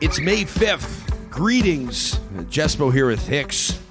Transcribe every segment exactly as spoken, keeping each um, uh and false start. It's May fifth. Greetings. Jespo here with Hicks.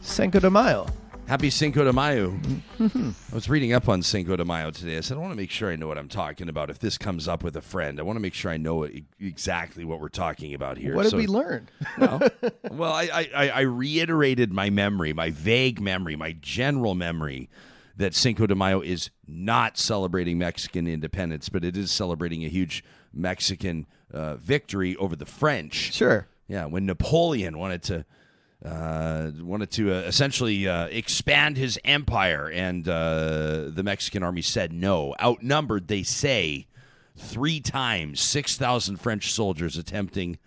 Cinco de Mayo. Happy Cinco de Mayo. Mm-hmm. I was reading up on Cinco de Mayo today. I said, I want to make sure I know what I'm talking about. If this comes up with a friend, I want to make sure I know it, exactly what we're talking about here. What did so, we learn? Well, well I, I, I reiterated my memory, my vague memory, my general memory that Cinco de Mayo is not celebrating Mexican independence, but it is celebrating a huge Mexican uh, victory over the French. Sure. Yeah, when Napoleon wanted to... Uh, wanted to uh, essentially uh, expand his empire, and uh, the Mexican army said no. Outnumbered, they say, three times, six thousand French soldiers attempting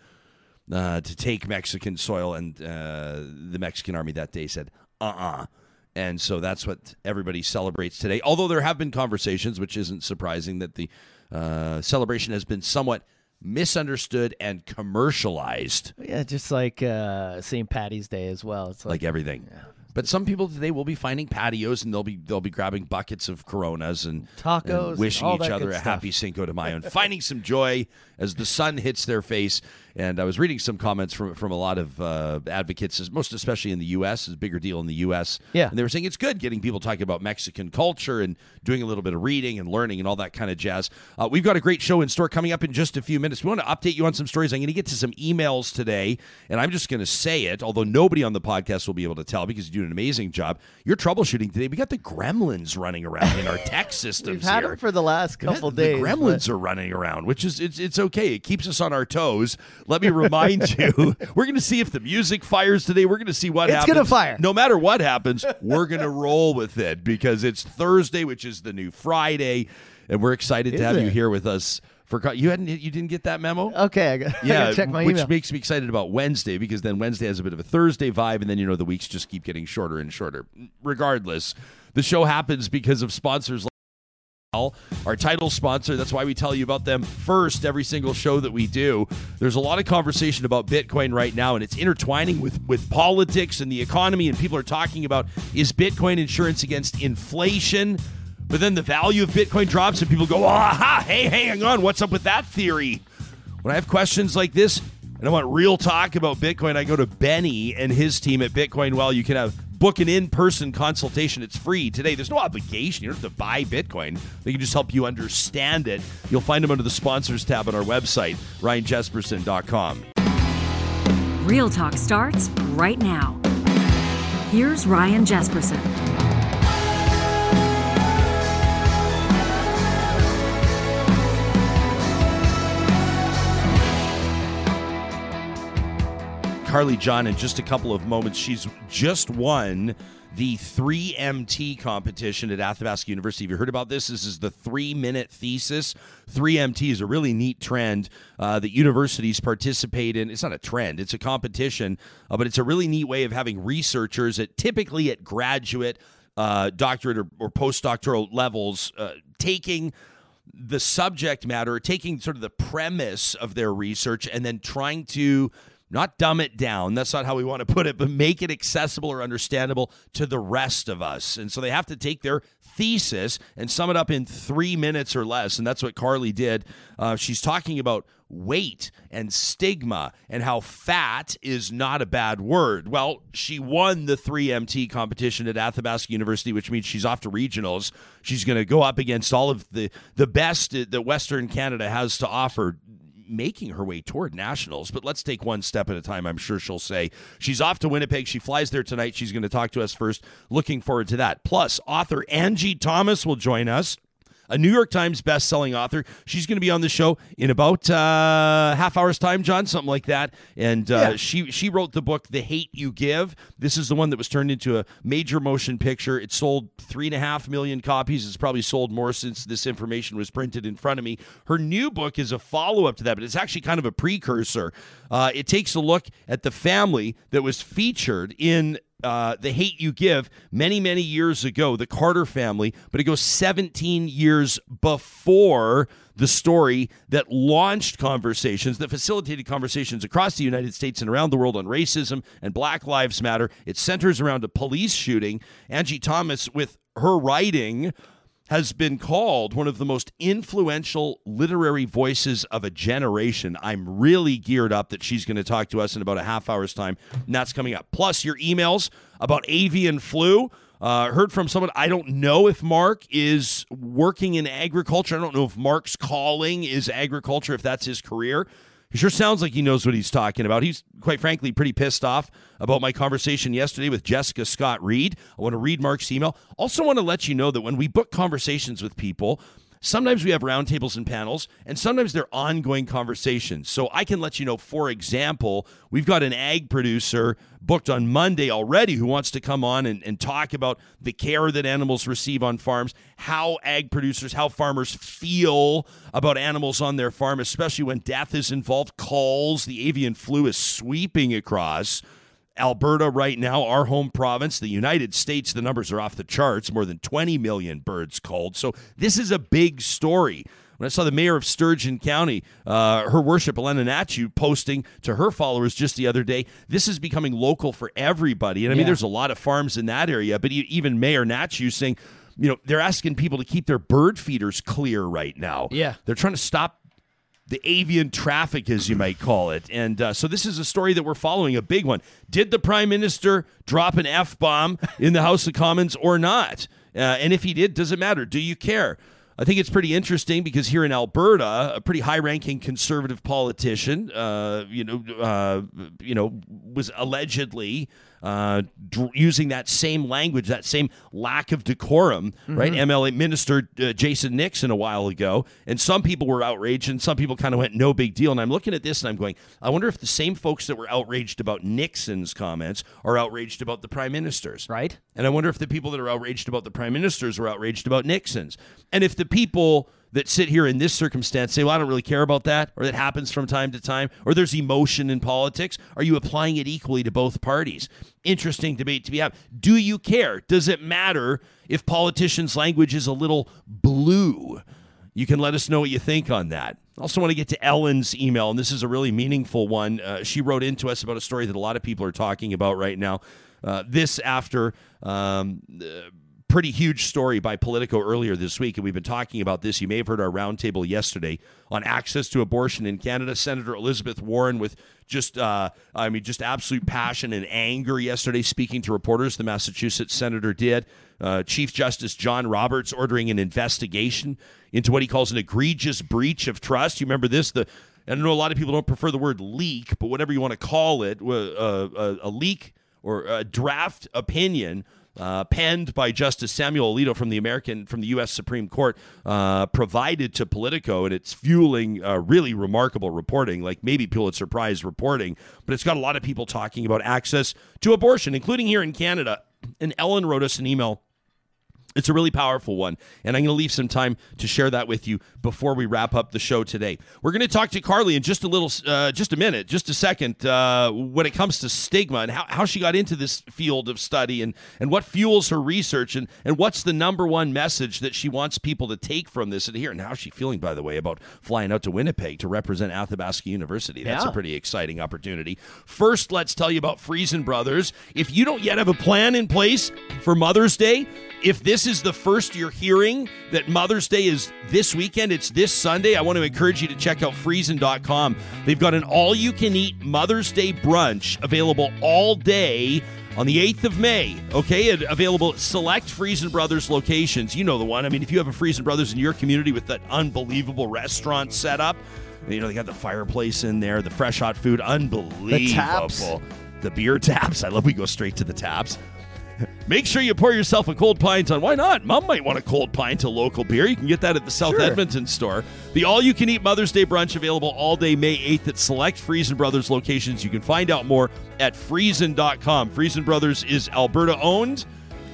uh, to take Mexican soil, and uh, the Mexican army that day said, uh-uh. And so that's what everybody celebrates today, although there have been conversations, which isn't surprising, that the uh, celebration has been somewhat misunderstood and commercialized. Yeah, just like uh, Saint Patty's Day as well. It's like, like everything. Yeah. But some people today will be finding patios, and they'll be they'll be grabbing buckets of Coronas and tacos, and wishing and each other a stuff. Happy Cinco de Mayo, and finding some joy as the sun hits their face. And I was reading some comments from from a lot of uh, advocates, most especially in the U S It's a bigger deal in the U S Yeah, and they were saying it's good getting people talking about Mexican culture and doing a little bit of reading and learning and all that kind of jazz. Uh, we've got a great show in store coming up in just a few minutes. We want to update you on some stories. I'm going to get to some emails today, and I'm just going to say it, although nobody on the podcast will be able to tell because you do an amazing job. You're troubleshooting today. We got the gremlins running around in our tech systems. We've had here. them for the last couple the, days. The gremlins but... are running around, which is it's it's okay. It keeps us on our toes. Let me remind you, we're going to see if the music fires today. We're going to see what it's happens. It's going to fire. No matter what happens, we're going to roll with it because it's Thursday, which is the new Friday, and we're excited is to have it? you here with us. For you hadn't you didn't get that memo? Okay, I got yeah, to check my email. Which makes me excited about Wednesday because then Wednesday has a bit of a Thursday vibe, and then you know the weeks just keep getting shorter and shorter. Regardless, the show happens because of sponsors like our title sponsor. That's why we tell you about them first every single show that we do. There's a lot of conversation about Bitcoin right now, and it's intertwining with, with politics and the economy, and people are talking about, is Bitcoin insurance against inflation? But then the value of Bitcoin drops, and people go, aha, hey, hey, hang on, what's up with that theory? When I have questions like this, and I want real talk about Bitcoin, I go to Benny and his team at Bitcoin Well. You can have book an in-person consultation. It's free today. There's no obligation. You don't have to buy Bitcoin. They can just help you understand it. You'll find them under the sponsors tab on our website, ryan jesperson dot com. Real Talk starts right now. Here's Ryan Jesperson. Karli Jahn, in just a couple of moments, she's just won the three M T competition at Athabasca University. Have you heard about this? This is the three-minute thesis. three M T is a really neat trend uh, that universities participate in. It's not a trend. It's a competition, uh, but it's a really neat way of having researchers, at typically at graduate, uh, doctorate, or, or postdoctoral levels, uh, taking the subject matter, taking sort of the premise of their research, and then trying to... not dumb it down, that's not how we want to put it, but make it accessible or understandable to the rest of us. And so they have to take their thesis and sum it up in three minutes or less, and that's what Karli did. Uh, she's talking about weight and stigma and how fat is not a bad word. Well, she won the three M T competition at Athabasca University, which means she's off to regionals. She's going to go up against all of the, the best that Western Canada has to offer, making her way toward nationals. But let's take one step at a time, I'm sure she'll say. She's off to Winnipeg. She flies there tonight. She's going to talk to us first. Looking forward to that. Plus, author Angie Thomas will join us, a New York Times best-selling author. She's going to be on the show in about uh, half hour's time, John, something like that. And uh, yeah. she she wrote the book, The Hate U Give. This is the one that was turned into a major motion picture. It sold three and a half million copies. It's probably sold more since this information was printed in front of me. Her new book is a follow-up to that, but it's actually kind of a precursor. Uh, it takes a look at the family that was featured in Uh, The Hate U Give many, many years ago, the Carter family, but it goes seventeen years before the story that launched conversations, that facilitated conversations across the United States and around the world on racism and Black Lives Matter. It centers around a police shooting. Angie Thomas, with her writing, has been called one of the most influential literary voices of a generation. I'm really geared up that she's going to talk to us in about a half hour's time, and that's coming up. Plus, your emails about avian flu. Uh, heard from someone. I don't know if Mark is working in agriculture. I don't know if Mark's calling is agriculture, if that's his career. He sure sounds like he knows what he's talking about. He's, quite frankly, pretty pissed off about my conversation yesterday with Jessica Scott-Reed. I want to read Mark's email. Also want to let you know that when we book conversations with people, sometimes we have roundtables and panels, and sometimes they're ongoing conversations. So I can let you know, for example, we've got an ag producer booked on Monday already who wants to come on and, and talk about the care that animals receive on farms, how ag producers, how farmers feel about animals on their farm, especially when death is involved, calls. The avian flu is sweeping across Alberta right now, our home province, the United States. The numbers are off the charts. More than twenty million birds culled. So this is a big story. When I saw the mayor of Sturgeon County, uh, her worship, Elena Nachu, posting to her followers just the other day, this is becoming local for everybody. And I mean, yeah. there's a lot of farms in that area, but even Mayor Nachu saying, you know, they're asking people to keep their bird feeders clear right now. Yeah. They're trying to stop the avian traffic, as you might call it. And uh, so this is a story that we're following, a big one. Did the Prime Minister drop an F-bomb in the House of Commons or not? Uh, and if he did, does it matter? Do you care? I think it's pretty interesting because here in Alberta, a pretty high-ranking conservative politician, uh, you know, uh, you know, was allegedly uh, d- using that same language, that same lack of decorum, mm-hmm. right? M L A Minister uh, Jason Nixon a while ago, and some people were outraged, and some people kind of went, no big deal. And I'm looking at this, and I'm going, I wonder if the same folks that were outraged about Nixon's comments are outraged about the Prime Minister's. Right. And I wonder if the people that are outraged about the Prime Minister's are outraged about Nixon's. And if the The people that sit here in this circumstance say, well, I don't really care about that, or that happens from time to time, or there's emotion in politics, are you applying it equally to both parties? Interesting debate to be had. Do you care? Does it matter if politicians' language is a little blue? You can let us know what you think on that. Also want to get to Ellen's email, and this is a really meaningful one. Uh, she wrote into us about a story that a lot of people are talking about right now. Uh, this after... Um, uh, pretty huge story by Politico earlier this week, and we've been talking about this. You may have heard our roundtable yesterday on access to abortion in Canada. Senator Elizabeth Warren, with just, uh, I mean, just absolute passion and anger yesterday, speaking to reporters. The Massachusetts senator did. Uh, Chief Justice John Roberts ordering an investigation into what he calls an egregious breach of trust. You remember this? The I know a lot of people don't prefer the word leak, but whatever you want to call it, uh, uh, a leak or a draft opinion. Uh, penned by Justice Samuel Alito from the American, from the U S Supreme Court, uh, provided to Politico, and it's fueling uh, really remarkable reporting, like maybe Pulitzer Prize reporting, but it's got a lot of people talking about access to abortion, including here in Canada. And Ellen wrote us an email. It's a really powerful one, and I'm going to leave some time to share that with you before we wrap up the show today. We're going to talk to Karli in just a little, uh, just a minute, just a second, uh, when it comes to stigma and how, how she got into this field of study and, and what fuels her research and, and what's the number one message that she wants people to take from this and hear. And how's she feeling, by the way, about flying out to Winnipeg to represent Athabasca University? That's yeah. a pretty exciting opportunity. First, let's tell you about Friesen Brothers. If you don't yet have a plan in place for Mother's Day, if this is the first you're hearing that Mother's Day is this weekend, it's this Sunday, I want to encourage you to check out Friesen dot com. They've got an all-you-can-eat Mother's Day brunch available all day on the eighth of May, okay? And available at select Friesen Brothers locations. You know the one. I mean, if you have a Friesen Brothers in your community with that unbelievable restaurant setup, you know, they got the fireplace in there, the fresh hot food, unbelievable. The taps. The beer taps. I love we go straight to the taps. Make sure you pour yourself a cold pint on. Why not? Mom might want a cold pint of local beer. You can get that at the South sure. Edmonton store. The all-you-can-eat Mother's Day brunch available all day May eighth at select Friesen Brothers locations. You can find out more at Friesen dot com. Friesen Brothers is Alberta-owned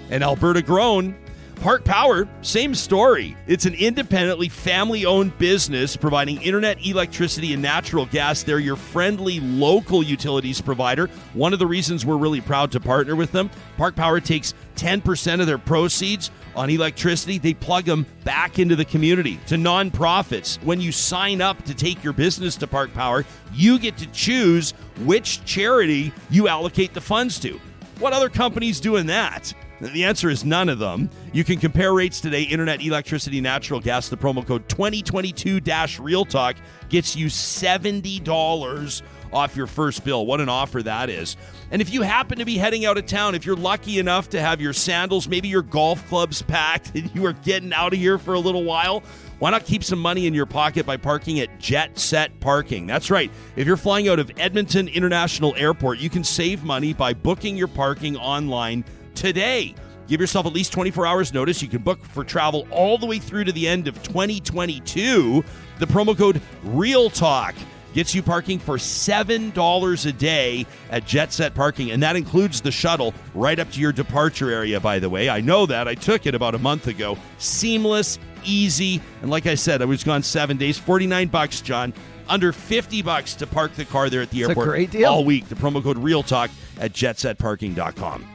and Alberta-grown. Park Power, same story. It's an independently family-owned business providing internet, electricity, and natural gas. They're your friendly local utilities provider. One of the reasons we're really proud to partner with them, Park Power takes ten percent of their proceeds on electricity. They plug them back into the community, to nonprofits. When you sign up to take your business to Park Power, you get to choose which charity you allocate the funds to. What other company's doing that? The answer is none of them. You can compare rates today. Internet, electricity, natural gas. The promo code twenty twenty-two real talk gets you seventy dollars off your first bill. What an offer that is. And if you happen to be heading out of town, if you're lucky enough to have your sandals, maybe your golf clubs packed, and you are getting out of here for a little while, why not keep some money in your pocket by parking at Jet Set Parking? That's right. If you're flying out of Edmonton International Airport, you can save money by booking your parking online today. Give yourself at least twenty-four hours notice. You can book for travel all the way through to the end of twenty twenty-two. The promo code REALTALK gets you parking for seven dollars a day at Jet Set Parking, and that includes the shuttle right up to your departure area, by the way. I know that. I took it about a month ago. Seamless, easy, and like I said, I was gone seven days, forty-nine bucks, John. Under fifty bucks to park the car there at the it's airport a great deal. All week. The promo code REALTALK at jet set parking dot com.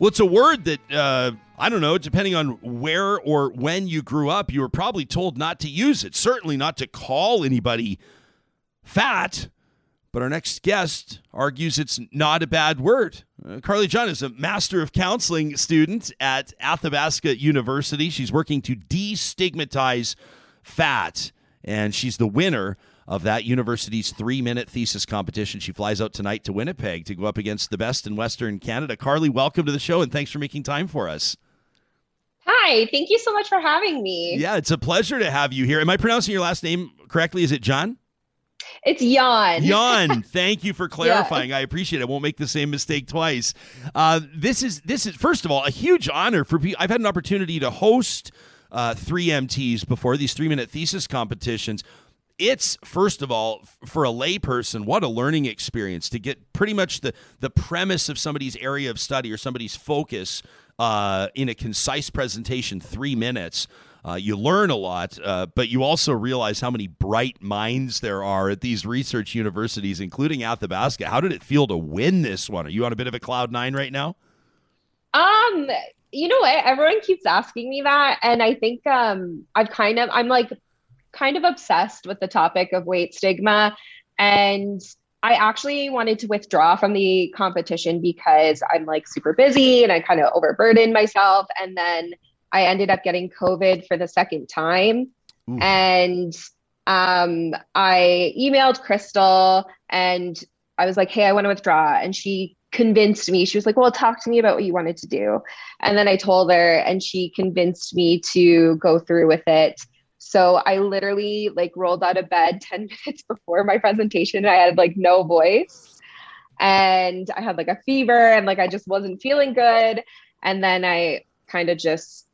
Well, it's a word that, uh, I don't know, depending on where or when you grew up, you were probably told not to use it. Certainly not to call anybody fat. But our next guest argues it's not a bad word. Uh, Karli Jahn is a Master of Counseling student at Athabasca University. She's working to destigmatize fat, and she's the winner of that university's three-minute thesis competition. She flies out tonight to Winnipeg to go up against the best in Western Canada. Karli, welcome to the show, and thanks for making time for us. Hi, thank you so much for having me. Yeah, it's a pleasure to have you here. Am I pronouncing your last name correctly? Is it John? It's Jahn. Jahn, thank you for clarifying. Yeah. I appreciate it. I won't make the same mistake twice. Uh, this is, this is first of all, a huge honor for people. I've had an opportunity to host uh, three M Ts before, these three-minute thesis competitions. It's, first of all, for a layperson, what a learning experience to get pretty much the, the premise of somebody's area of study or somebody's focus uh, in a concise presentation, three minutes. Uh, you learn a lot, uh, but you also realize how many bright minds there are at these research universities, including Athabasca. How did it feel to win this one? Are you on a bit of a cloud nine right now? Um, you know what? Everyone keeps asking me that. And I think um, I've kind of, I'm like, kind of obsessed with the topic of weight stigma. And I actually wanted to withdraw from the competition because I'm like super busy and I kind of overburdened myself. And then I ended up getting COVID for the second time. Ooh. And um, I emailed Crystal and I was like, hey, I want to withdraw. And she convinced me. She was like, well, talk to me about what you wanted to do. And then I told her and she convinced me to go through with it. So I literally like rolled out of bed ten minutes before my presentation and I had like no voice and I had like a fever and like, I just wasn't feeling good. And then I kind of just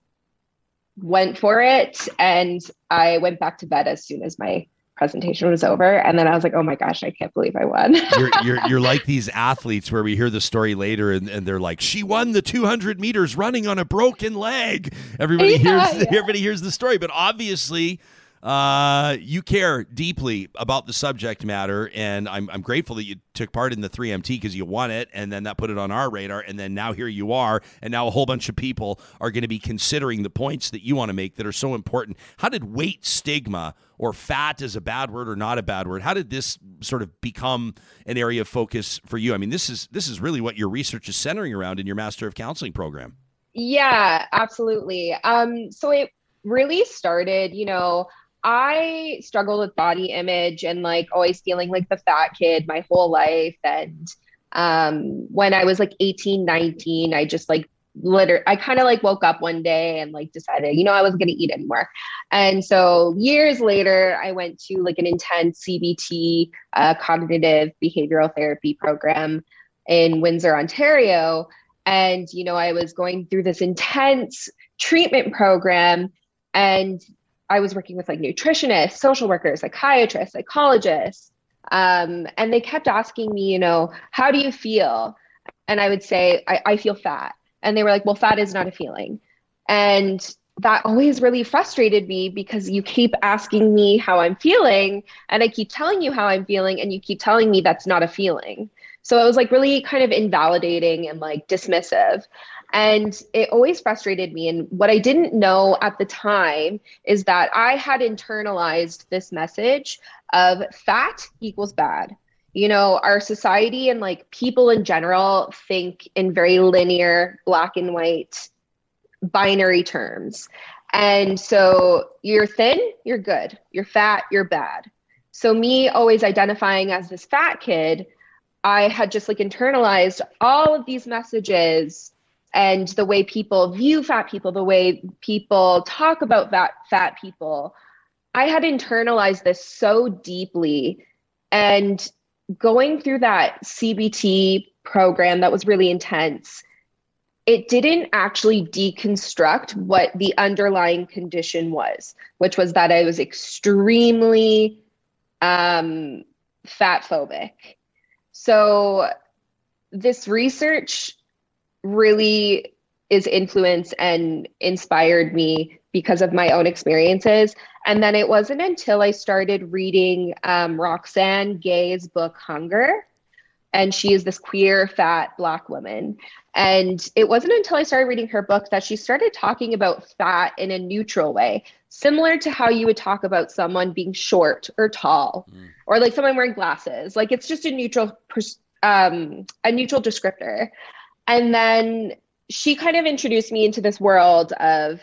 went for it and I went back to bed as soon as my presentation was over. And then I was like, oh my gosh, I can't believe I won. you're, you're, you're like these athletes where we hear the story later and, and they're like, she won the two hundred meters running on a broken leg. Everybody, yeah, hears, yeah. everybody hears the story, but obviously uh, you care deeply about the subject matter. And I'm, I'm grateful that you took part in the three M T because you won it. And then that put it on our radar. And then now here you are. And now a whole bunch of people are going to be considering the points that you want to make that are so important. How did weight stigma, or fat is a bad word or not a bad word, how did this sort of become an area of focus for you? I mean, this is this is really what your research is centering around in your Master of Counseling program. Yeah, absolutely. Um, so it really started, you know, I struggled with body image and like always feeling like the fat kid my whole life. And um, when I was like eighteen, nineteen, I just like Literally, I kind of like woke up one day and like decided, you know, I wasn't going to eat anymore. And so years later, I went to like an intense C B T, uh, cognitive behavioral therapy program in Windsor, Ontario. And, you know, I was going through this intense treatment program and I was working with like nutritionists, social workers, psychiatrists, psychologists. Um, and they kept asking me, you know, how do you feel? And I would say, I, I feel fat. And they were like, well, fat is not a feeling. And that always really frustrated me because you keep asking me how I'm feeling and I keep telling you how I'm feeling and you keep telling me that's not a feeling. So it was like really kind of invalidating and like dismissive. And it always frustrated me. And what I didn't know at the time is that I had internalized this message of fat equals bad. you know, our society and like people in general think in very linear, black and white, binary terms. And so you're thin, you're good, you're fat, you're bad. So me always identifying as this fat kid, I had just like internalized all of these messages and the way people view fat people, the way people talk about fat, fat people. I had internalized this so deeply, and going through that C B T program that was really intense, it didn't actually deconstruct what the underlying condition was, which was that I was extremely um, fat phobic. So this research really is influenced and inspired me because of my own experiences. And then it wasn't until I started reading um, Roxane Gay's book, Hunger. And she is this queer, fat, black woman. And it wasn't until I started reading her book that she started talking about fat in a neutral way, similar to how you would talk about someone being short or tall, mm. or like someone wearing glasses. Like it's just a neutral, um, a neutral descriptor. And then she kind of introduced me into this world of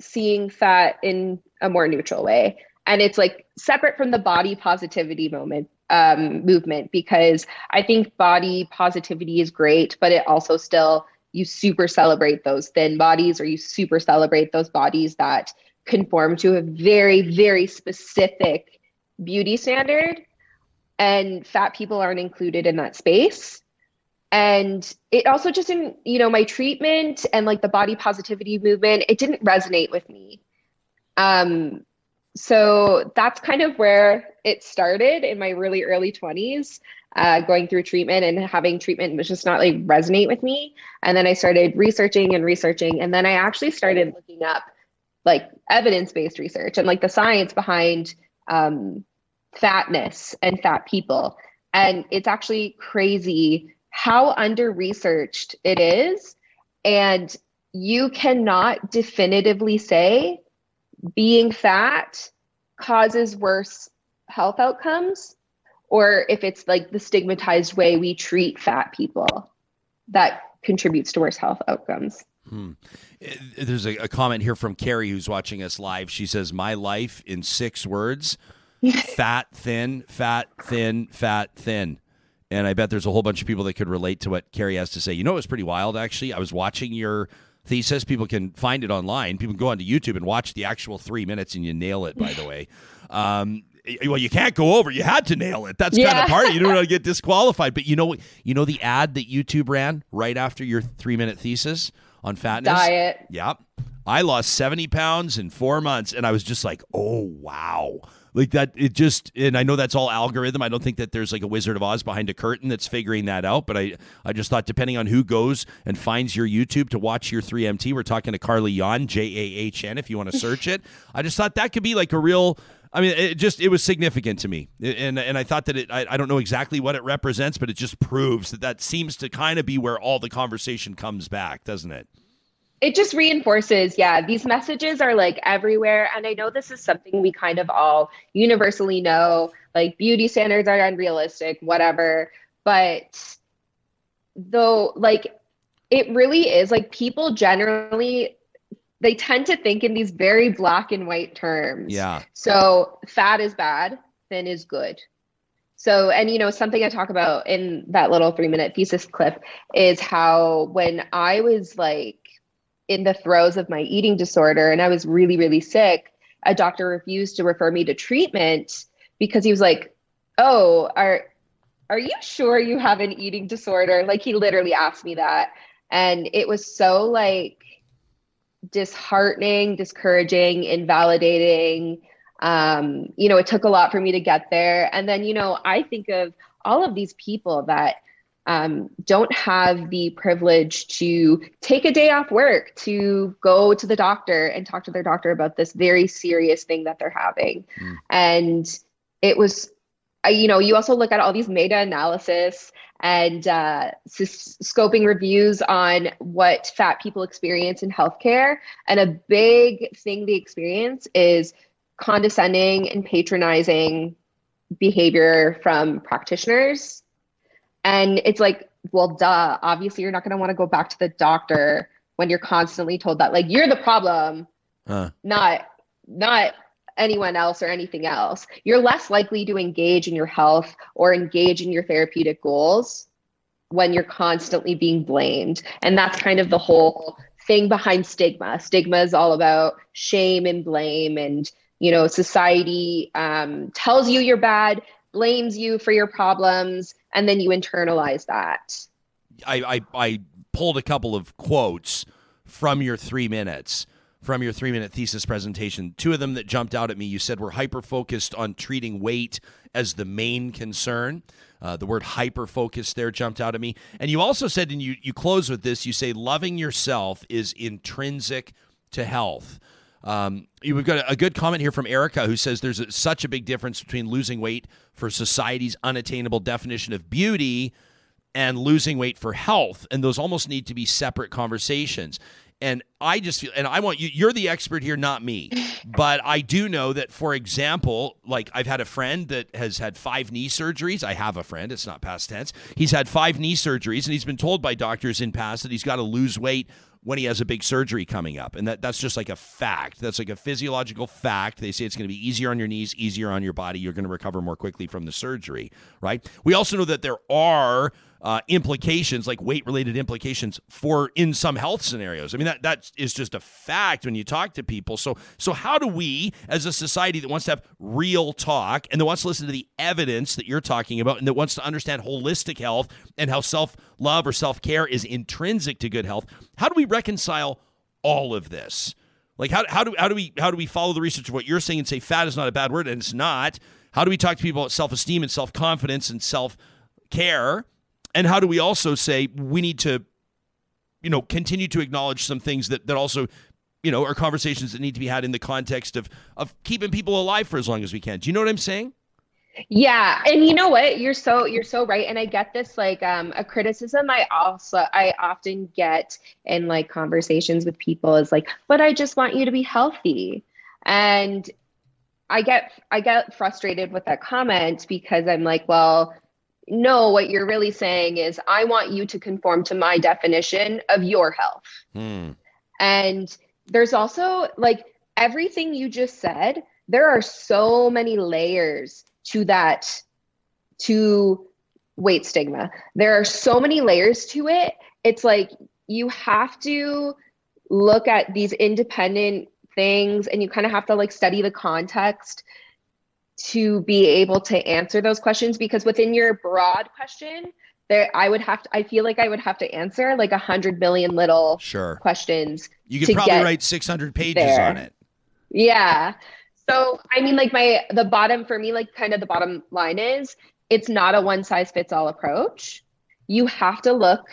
seeing fat in a more neutral way. And it's like separate from the body positivity moment, um, movement, because I think body positivity is great, but it also still, you super celebrate those thin bodies, or you super celebrate those bodies that conform to a very, very specific beauty standard. And fat people aren't included in that space. And it also just in, you know, my treatment and like the body positivity movement, it didn't resonate with me. Um, so that's kind of where it started in my really early twenties, uh, going through treatment and having treatment was just not like resonate with me. And then I started researching and researching. And then I actually started looking up like evidence-based research and like the science behind um, fatness and fat people. And it's actually crazy how under-researched it is, and you cannot definitively say being fat causes worse health outcomes, or if it's like the stigmatized way we treat fat people that contributes to worse health outcomes. Hmm. There's a, a comment here from Carrie, who's watching us live. She says, "My life in six words, fat, thin, fat, thin, fat, thin." And I bet there's a whole bunch of people that could relate to what Carrie has to say. You know, it was pretty wild, actually. I was watching your thesis. People can find it online. People can go onto YouTube and watch the actual three minutes, and you nail it, by the way. Um, well, you can't go over. You had to nail it. That's yeah. kind of part of it. You don't want to get disqualified. But you know, you know the ad that YouTube ran right after your three-minute thesis on fatness? Diet. Yep. I lost seventy pounds in four months, and I was just like, oh, wow. Like that, it just, and I know that's all algorithm. I don't think that there's like a Wizard of Oz behind a curtain that's figuring that out. But I, I just thought, depending on who goes and finds your YouTube to watch your three M T, we're talking to Karli Jahn, J A H N, if you want to search it. I just thought that could be like a real, I mean, it just, it was significant to me. And and I thought that it, I, I don't know exactly what it represents, but it just proves that that seems to kind of be where all the conversation comes back, doesn't it? It just reinforces, yeah, these messages are like everywhere. And I know this is something we kind of all universally know, like beauty standards are unrealistic, whatever. But though, like, it really is like people generally, they tend to think in these very black and white terms. Yeah. So fat is bad, thin is good. So, and you know, something I talk about in that little three minute thesis clip is how when I was like, in the throes of my eating disorder and I was really, really sick, a doctor refused to refer me to treatment because he was like, oh, are are you sure you have an eating disorder? Like he literally asked me that. And it was so like disheartening, discouraging, invalidating. Um, you know, it took a lot for me to get there. And then, you know, I think of all of these people that Um, don't have the privilege to take a day off work, to go to the doctor and talk to their doctor about this very serious thing that they're having. Mm. And it was, you know, you also look at all these meta-analysis and uh, s- scoping reviews on what fat people experience in healthcare. And a big thing they experience is condescending and patronizing behavior from practitioners. And it's like, well, duh, obviously you're not going to want to go back to the doctor when you're constantly told that, like, you're the problem, huh. not, not anyone else or anything else. You're less likely to engage in your health or engage in your therapeutic goals when you're constantly being blamed. And that's kind of the whole thing behind stigma. Stigma is all about shame and blame, and, you know, society um, tells you you're bad, blames you for your problems, and then you internalize that. I, I, I pulled a couple of quotes from your three minutes, from your three-minute thesis presentation. Two of them that jumped out at me, you said, we're hyper-focused on treating weight as the main concern. Uh, the word hyper-focused there jumped out at me. And you also said, and you, you close with this, you say, loving yourself is intrinsic to health. Um, we've got a good comment here from Erica, who says there's a, such a big difference between losing weight for society's unattainable definition of beauty and losing weight for health. And those almost need to be separate conversations. And I just feel, and I want you, you're the expert here, not me, but I do know that, for example, like I've had a friend that has had five knee surgeries. I have a friend, it's not past tense. He's had five knee surgeries, and he's been told by doctors in past that he's got to lose weight when he has a big surgery coming up. And that, that's just like a fact. That's like a physiological fact. They say it's going to be easier on your knees, easier on your body. You're going to recover more quickly from the surgery, right? We also know that there are uh, implications, like weight-related implications for in some health scenarios. I mean, that that is just a fact when you talk to people. So, so how do we, as a society that wants to have real talk and that wants to listen to the evidence that you're talking about and that wants to understand holistic health and how self-love or self-care is intrinsic to good health, how do we reconcile all of this? Like, how how do how do we how do we follow the research of what you're saying and say fat is not a bad word, and it's not? How do we talk to people about self-esteem and self-confidence and self-care? And how do we also say we need to, you know, continue to acknowledge some things that that also, you know, are conversations that need to be had in the context of of keeping people alive for as long as we can? Do you know what I'm saying? Yeah. And you know what? You're so, you're so right. And I get this, like, um, a criticism I also, I often get in like conversations with people is like, but I just want you to be healthy. And I get, I get frustrated with that comment, because I'm like, well, no, what you're really saying is I want you to conform to my definition of your health. Hmm. And there's also, like, everything you just said, there are so many layers to that, to weight stigma. There are so many layers to it. It's like, you have to look at these independent things, and you kind of have to like study the context to be able to answer those questions, because within your broad question there, I would have to, I feel like I would have to answer like a hundred million little sure. questions. You could probably write six hundred pages there. On it. Yeah. So, I mean, like my, the bottom for me, like kind of the bottom line is it's not a one size fits all approach. You have to look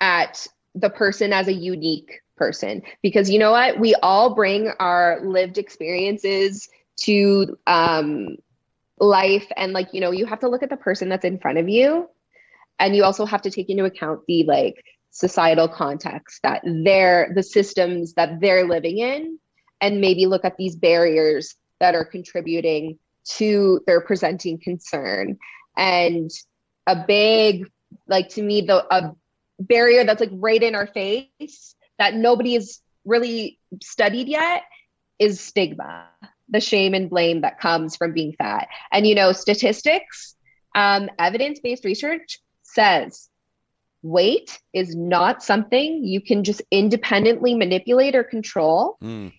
at the person as a unique person, because you know what? We all bring our lived experiences to um, life. And like, you know, you have to look at the person that's in front of you. And you also have to take into account the like societal context that they're, the systems that they're living in. And maybe look at these barriers that are contributing to their presenting concern. And a big, like to me, the a barrier that's like right in our face that nobody has really studied yet is stigma, the shame and blame that comes from being fat. And, you know, statistics, um, evidence-based research says weight is not something you can just independently manipulate or control. Mm.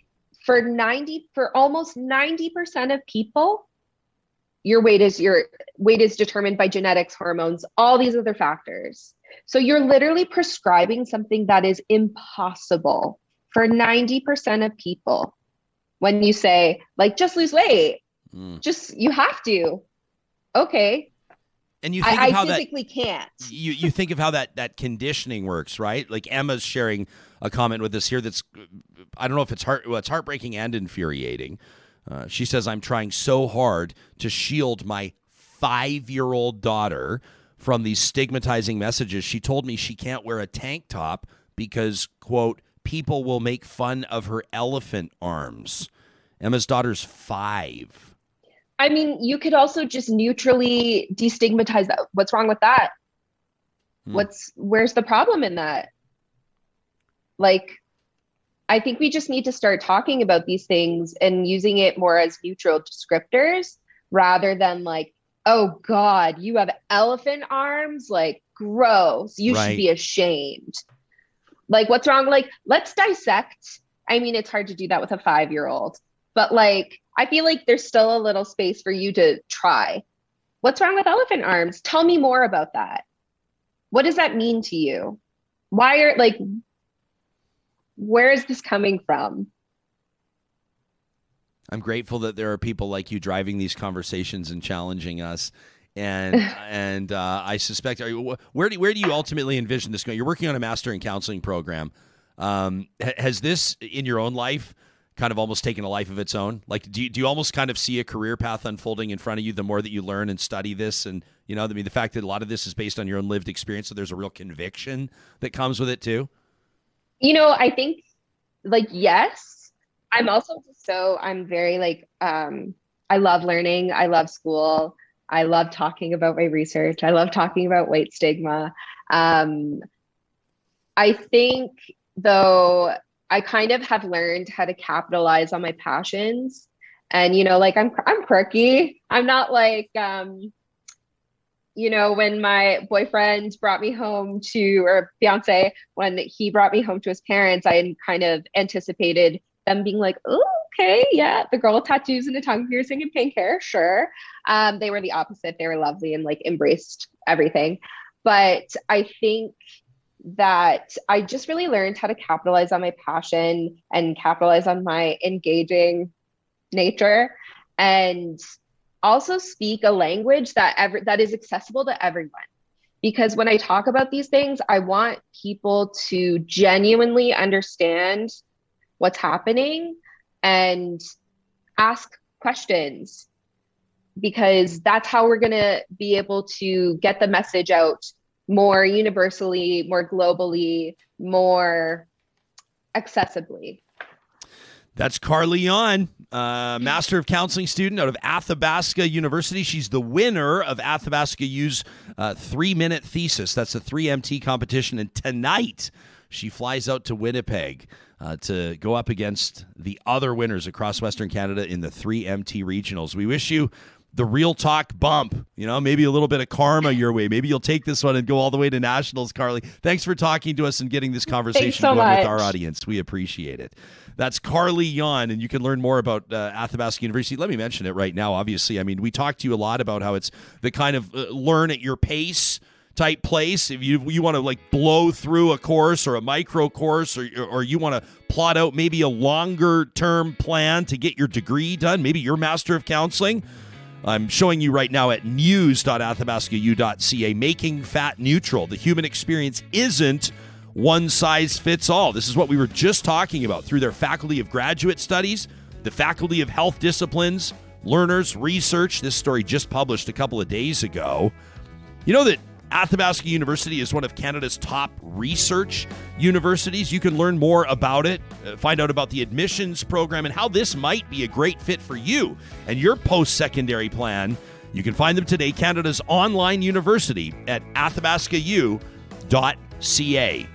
For ninety, for almost ninety percent of people, your weight is your weight is determined by genetics, hormones, all these other factors. So you're literally prescribing something that is impossible for ninety percent of people. When you say, like, just lose weight, mm. just you have to. Okay. And you think I, of how I physically that, can't. You you think of how that, that conditioning works, right? Like Emma's sharing a comment with us here that's, I don't know if it's heart, well, it's heartbreaking and infuriating. Uh, she says, I'm trying so hard to shield my five-year-old daughter from these stigmatizing messages. She told me she can't wear a tank top because, quote, people will make fun of her elephant arms. Emma's daughter's five. I mean, you could also just neutrally destigmatize that. What's wrong with that? Hmm. What's, where's the problem in that? Like, I think we just need to start talking about these things and using it more as neutral descriptors rather than like, oh God, you have elephant arms, like gross, you right. should be ashamed. Like, what's wrong? Like, let's dissect. I mean, it's hard to do that with a five-year-old, but like, I feel like there's still a little space for you to try. What's wrong with elephant arms? Tell me more about that. What does that mean to you? Why are like, where is this coming from? I'm grateful that there are people like you driving these conversations and challenging us. And and uh, I suspect, are you, where do where do you ultimately envision this going? You're working on a master in counseling program. Um, has this in your own life kind of almost taken a life of its own? Like, do you, do you almost kind of see a career path unfolding in front of you the more that you learn and study this? And, you know, I mean, the fact that a lot of this is based on your own lived experience, so there's a real conviction that comes with it too? You know, I think like, yes, I'm also just so I'm very like, um, I love learning. I love school. I love talking about my research. I love talking about white stigma. Um, I think though, I kind of have learned how to capitalize on my passions and, you know, like I'm, I'm quirky. I'm not like, um, you know, when my boyfriend brought me home to, or fiance, when he brought me home to his parents, I kind of anticipated them being like, oh, okay, yeah, the girl with tattoos and a tongue piercing and pink hair, sure. Um, they were the opposite. They were lovely and like embraced everything. But I think that I just really learned how to capitalize on my passion and capitalize on my engaging nature and also speak a language that ever that is accessible to everyone. Because when I talk about these things, I want people to genuinely understand what's happening and ask questions, because that's how we're going to be able to get the message out more universally, more globally, more accessibly. That's Karli Jahn, uh, Master of Counseling student out of Athabasca University. She's the winner of Athabasca U's uh, three-minute thesis. That's a three M T competition. And tonight, she flies out to Winnipeg uh, to go up against the other winners across Western Canada in the three M T regionals. We wish you the real talk bump, you know, maybe a little bit of karma your way. Maybe you'll take this one and go all the way to nationals, Karli. Thanks for talking to us and getting this conversation so going much. With our audience. We appreciate it. That's Karli Jahn, and you can learn more about uh, Athabasca University. Let me mention it right now, obviously. I mean, we talked to you a lot about how it's the kind of uh, learn at your pace type place. If you you want to like blow through a course or a micro course, or or you want to plot out maybe a longer term plan to get your degree done, maybe your Master of Counseling. I'm showing you right now at news dot athabasca u dot c a, Making Fat Neutral. The human experience isn't one size fits all. This is what we were just talking about through their Faculty of Graduate Studies, the Faculty of Health Disciplines, Learners, Research. This story just published a couple of days ago. You know that Athabasca University is one of Canada's top research universities. You can learn more about it, find out about the admissions program and how this might be a great fit for you and your post-secondary plan. You can find them today, Canada's online university, at athabasca u dot c a.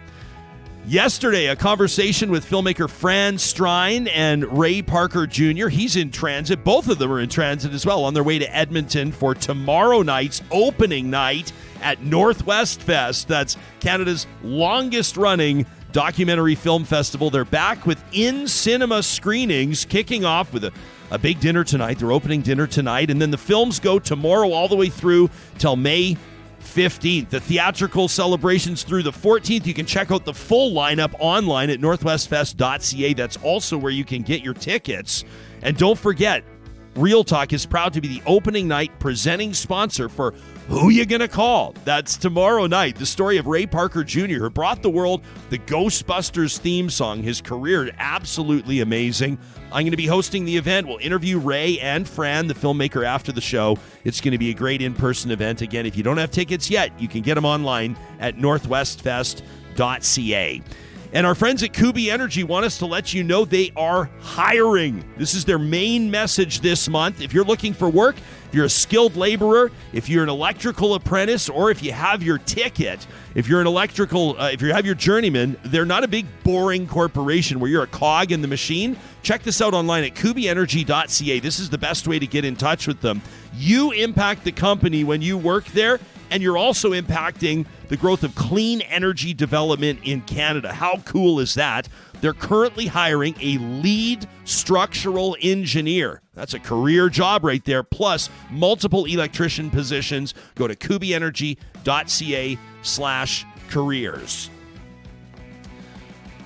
Yesterday, a conversation with filmmaker Fran Strine and Ray Parker Junior He's in transit. Both of them are in transit as well, on their way to Edmonton for tomorrow night's opening night at Northwest Fest. That's Canada's longest running documentary film festival. They're back with in-cinema screenings, kicking off with a, a big dinner tonight, their opening dinner tonight, and then the films go tomorrow all the way through till May fifteenth. The theatrical celebrations through the fourteenth. You can check out the full lineup online at northwest fest dot c a. That's also where you can get your tickets. And don't forget, Real Talk is proud to be the opening night presenting sponsor for Who You Gonna Call? That's tomorrow night. The story of Ray Parker Junior, who brought the world the Ghostbusters theme song. His career, absolutely amazing. I'm going to be hosting the event. We'll interview Ray and Fran, the filmmaker, after the show. It's going to be a great in-person event. Again, if you don't have tickets yet, you can get them online at northwest fest dot c a. And our friends at Kubi Energy want us to let you know they are hiring. This is their main message this month. If you're looking for work, if you're a skilled laborer, if you're an electrical apprentice, or if you have your ticket, if you're an electrical, uh, if you have your journeyman, they're not a big, boring corporation where you're a cog in the machine. Check this out online at kubi energy dot c a. This is the best way to get in touch with them. You impact the company when you work there, and you're also impacting the growth of clean energy development in Canada. How cool is that? They're currently hiring a lead structural engineer. That's a career job right there, plus multiple electrician positions. Go to kubienergy.ca slash careers.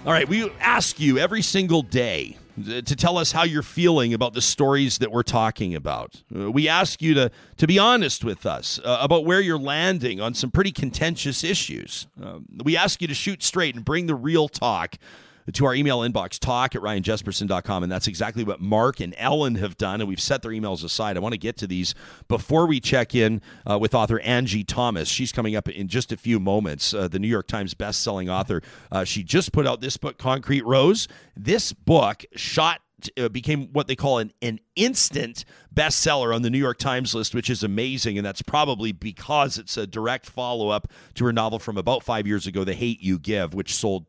All right, we ask you every single day to tell us how you're feeling about the stories that we're talking about. Uh, we ask you to, to be honest with us uh, about where you're landing on some pretty contentious issues. Um, we ask you to shoot straight and bring the real talk to our email inbox, talk at ryan jesperson dot com. And that's exactly what Mark and Ellen have done. And we've set their emails aside. I want to get to these before we check in uh, with author Angie Thomas. She's coming up in just a few moments, uh, the New York Times bestselling author. Uh, she just put out this book, Concrete Rose. This book shot uh, became what they call an, an instant bestseller on the New York Times list, which is amazing. And that's probably because it's a direct follow-up to her novel from about five years ago, The Hate U Give, which sold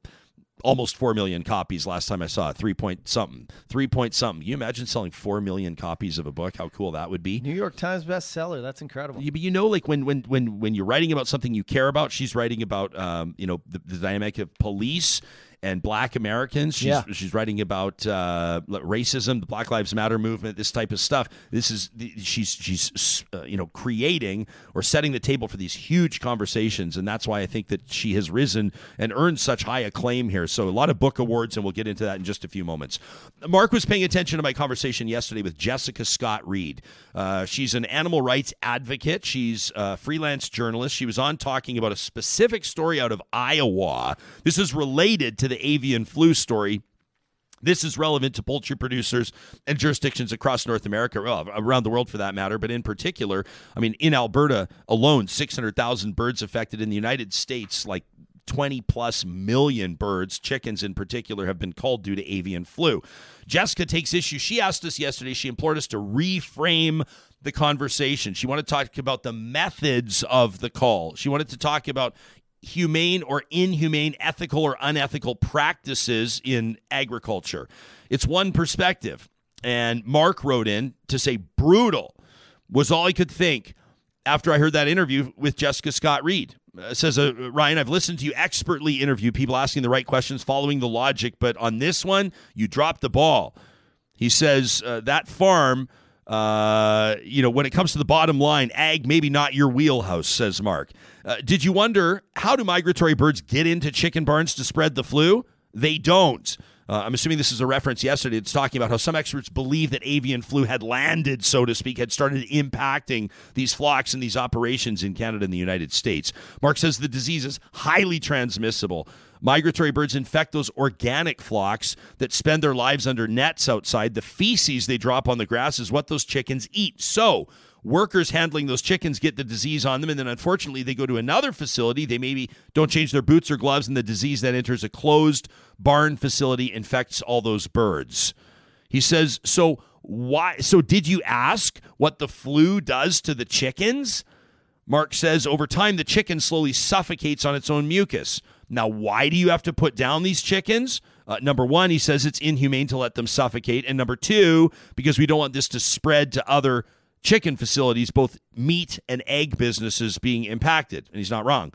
almost four million copies last time I saw it. Three point something. Three point something. You imagine selling four million copies of a book? How cool that would be. New York Times bestseller. That's incredible. You, but you know, like when, when, when, when you're writing about something you care about, she's writing about, um, you know, the, the dynamic of police and black Americans. She's, yeah. she's writing about uh, racism, the Black Lives Matter movement, this type of stuff. This is she's she's uh, you know creating or setting the table for these huge conversations, and that's why I think that she has risen and earned such high acclaim here. So a lot of book awards, and we'll get into that in just a few moments. Mark was paying attention to my conversation yesterday with Jessica Scott-Reed. Uh, she's an animal rights advocate. She's a freelance journalist. She was on talking about a specific story out of Iowa. This is related to the The avian flu story. This is relevant to poultry producers and jurisdictions across North America, well, around the world for that matter, but in particular, I mean, in Alberta alone, six hundred thousand birds affected. In the United States, like twenty plus million birds, chickens in particular, have been culled due to avian flu. Jessica takes issue. She asked us yesterday, she implored us to reframe the conversation. She wanted to talk about the methods of the cull. She wanted to talk about humane or inhumane, ethical or unethical practices in agriculture. It's one perspective. And Mark wrote in to say brutal was all I could think after I heard that interview with Jessica Scott-Reed. Uh, says, uh, Ryan, I've listened to you expertly interview people asking the right questions, following the logic, but on this one, you dropped the ball. He says uh, that farm, uh, you know, when it comes to the bottom line, ag, maybe not your wheelhouse, says Mark. Uh, did you wonder, how do migratory birds get into chicken barns to spread the flu? They don't. Uh, I'm assuming this is a reference yesterday. It's talking about how some experts believe that avian flu had landed, so to speak, had started impacting these flocks and these operations in Canada and the United States. Mark says the disease is highly transmissible. Migratory birds infect those organic flocks that spend their lives under nets outside. The feces they drop on the grass is what those chickens eat. So workers handling those chickens get the disease on them, and then unfortunately they go to another facility. They maybe don't change their boots or gloves, and the disease that enters a closed barn facility infects all those birds. He says, so why? So did you ask what the flu does to the chickens? Mark says, over time, the chicken slowly suffocates on its own mucus. Now, why do you have to put down these chickens? Uh, number one, he says it's inhumane to let them suffocate. And number two, because we don't want this to spread to other chicken facilities, both meat and egg businesses being impacted. And he's not wrong.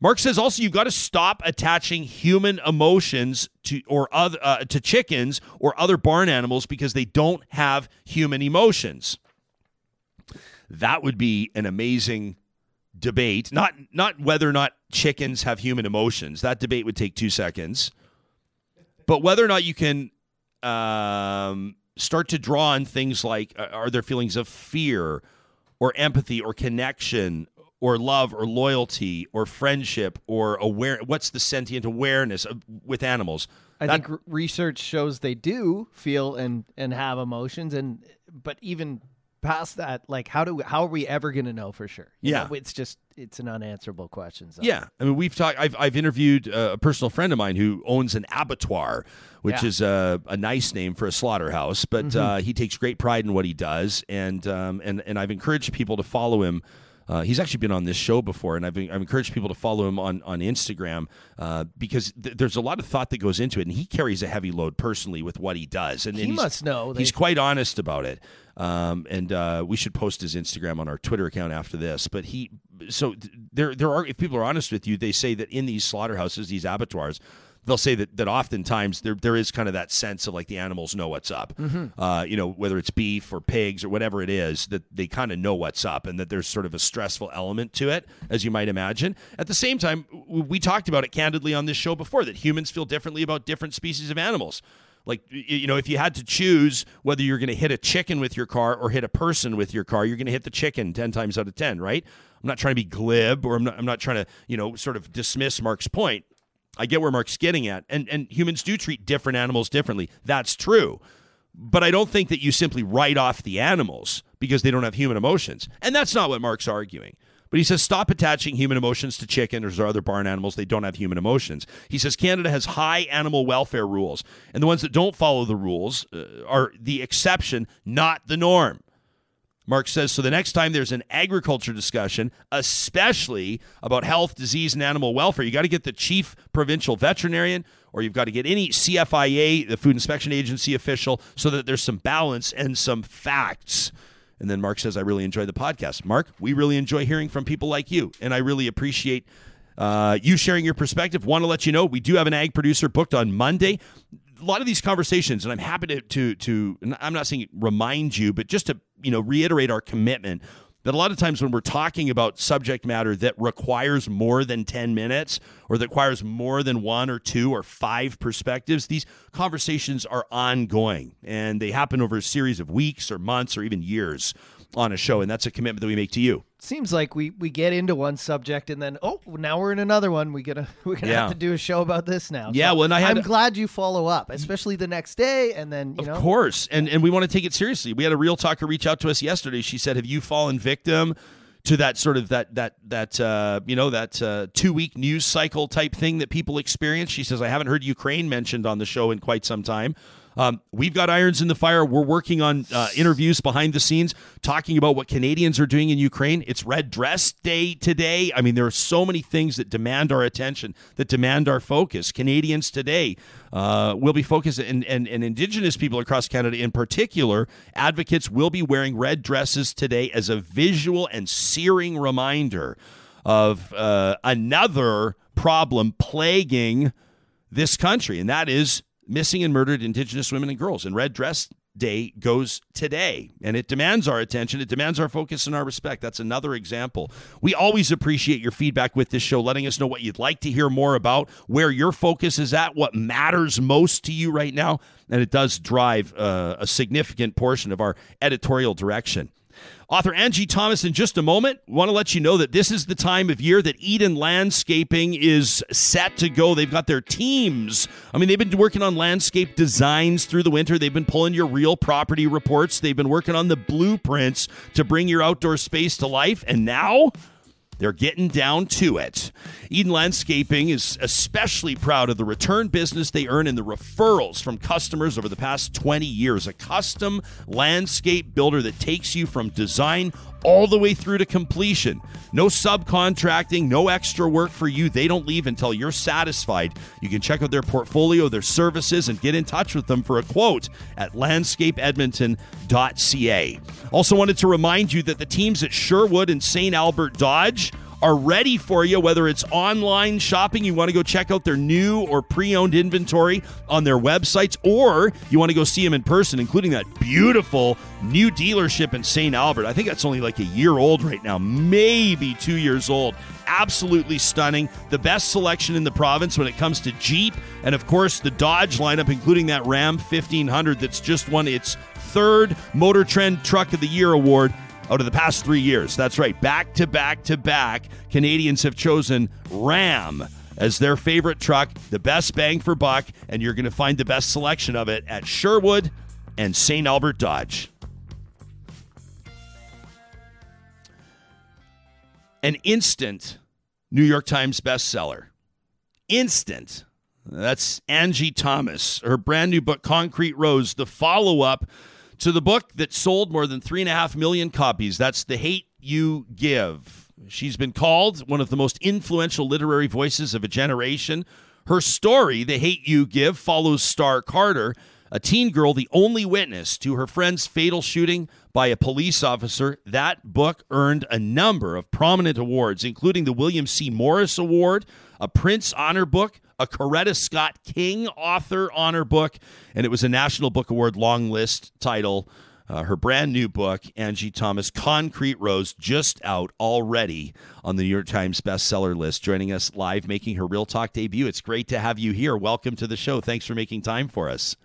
Mark says also you've got to stop attaching human emotions to or other uh, to chickens or other barn animals because they don't have human emotions. That would be an amazing debate. Not not whether or not chickens have human emotions. That debate would take two seconds. But whether or not you can um, start to draw on things like, uh, are there feelings of fear or empathy or connection or love or loyalty or friendship or aware? What's the sentient awareness of, with animals? I that, think r- research shows they do feel and, and have emotions, and but even past that, like, how do we, how are we ever going to know for sure? You yeah. know, it's just, it's an unanswerable question. So. Yeah. I mean, we've talked, I've, I've interviewed a personal friend of mine who owns an abattoir, which yeah. is a, a nice name for a slaughterhouse, but mm-hmm. uh, he takes great pride in what he does. And, um, and, and I've encouraged people to follow him. Uh, he's actually been on this show before, and I've, I've encouraged people to follow him on, on Instagram uh, because th- there's a lot of thought that goes into it, and he carries a heavy load personally with what he does. And, and he must know. That he's quite honest about it, um, and uh, we should post his Instagram on our Twitter account after this. But he, so there, there are, if people are honest with you, they say that in these slaughterhouses, these abattoirs, they'll say that, that oftentimes there there is kind of that sense of like the animals know what's up, mm-hmm. uh, you know, whether it's beef or pigs or whatever it is, that they kind of know what's up and that there's sort of a stressful element to it, as you might imagine. At the same time, we talked about it candidly on this show before, that humans feel differently about different species of animals. Like, you know, if you had to choose whether you're going to hit a chicken with your car or hit a person with your car, you're going to hit the chicken ten times out of ten, right? I'm not trying to be glib, or I'm not, I'm not trying to, you know, sort of dismiss Mark's point. I get where Mark's getting at, and and humans do treat different animals differently. That's true, but I don't think that you simply write off the animals because they don't have human emotions, and that's not what Mark's arguing. But he says stop attaching human emotions to chickens or other barn animals. They don't have human emotions. He says Canada has high animal welfare rules, and the ones that don't follow the rules uh, are the exception, not the norm. Mark says, so the next time there's an agriculture discussion, especially about health, disease, and animal welfare, you got to get the chief provincial veterinarian, or you've got to get any C F I A, the Food Inspection Agency official, so that there's some balance and some facts. And then Mark says, I really enjoy the podcast. Mark, we really enjoy hearing from people like you, and I really appreciate uh, you sharing your perspective. Want to let you know, we do have an ag producer booked on Monday. A lot of these conversations, and I'm happy to, to, to, I'm not saying remind you, but just to, you know, reiterate our commitment that a lot of times when we're talking about subject matter that requires more than ten minutes or that requires more than one or two or five perspectives, these conversations are ongoing and they happen over a series of weeks or months or even years on a show. And that's a commitment that we make to you. Seems like we, we get into one subject and then, oh, now we're in another one. We're gonna we're gonna yeah. have to do a show about this now. Yeah, so well, and I had I'm a, glad you follow up, especially the next day, and then you of know. Of course, and and we want to take it seriously. We had a real talker reach out to us yesterday. She said, "Have you fallen victim to that sort of that that that uh, you know that uh, two week news cycle type thing that people experience?" She says, "I haven't heard Ukraine mentioned on the show in quite some time." Um, we've got irons in the fire. We're working on uh, interviews behind the scenes, talking about what Canadians are doing in Ukraine. It's Red Dress Day today. I mean, there are so many things that demand our attention, that demand our focus. Canadians today uh, will be focused, and, and, and Indigenous people across Canada in particular, advocates will be wearing red dresses today as a visual and searing reminder of uh, another problem plaguing this country, and that is missing and murdered Indigenous women and girls. And Red Dress Day goes today, and it demands our attention. It demands our focus and our respect. That's another example. We always appreciate your feedback with this show, letting us know what you'd like to hear more about, where your focus is at, what matters most to you right now. And it does drive uh, a significant portion of our editorial direction. Author Angie Thomas in just a moment. We want to let you know that this is the time of year that Eden Landscaping is set to go. They've got their teams. I mean, they've been working on landscape designs through the winter. They've been pulling your real property reports. They've been working on the blueprints to bring your outdoor space to life. And now they're getting down to it. Eden Landscaping is especially proud of the return business they earn and the referrals from customers over the past twenty years. A custom landscape builder that takes you from design all the way through to completion. No subcontracting, no extra work for you. They don't leave until you're satisfied. You can check out their portfolio, their services, and get in touch with them for a quote at landscape edmonton dot c a. Also wanted to remind you that the teams at Sherwood and Saint Albert Dodge are ready for you, whether it's online shopping, you want to go check out their new or pre-owned inventory on their websites, or you want to go see them in person, including that beautiful new dealership in Saint Albert. I think that's only like a year old right now, maybe two years old. Absolutely stunning. The best selection in the province when it comes to Jeep, and of course the Dodge lineup, including that Ram fifteen hundred that's just won its third Motor Trend Truck of the Year award out of the past three years. That's right. Back to back to back, Canadians have chosen Ram as their favorite truck, the best bang for buck, and you're going to find the best selection of it at Sherwood and Saint Albert Dodge. an instant New York Times bestseller. Instant. That's Angie Thomas. Her brand new book, Concrete Rose, the follow-up to the book that sold more than three and a half million copies. That's The Hate U Give. She's been called one of the most influential literary voices of a generation. Her story, The Hate U Give, follows Starr Carter, a teen girl, the only witness to her friend's fatal shooting by a police officer. That book earned a number of prominent awards, including the William C. Morris Award, a Prince Honor Book, a Coretta Scott King Author Honor Book, and it was a National Book Award long list title. Uh, her brand new book, Angie Thomas, Concrete Rose, just out already on the New York Times bestseller list. Joining us live, making her Real Talk debut. It's great to have you here. Welcome to the show. Thanks for making time for us.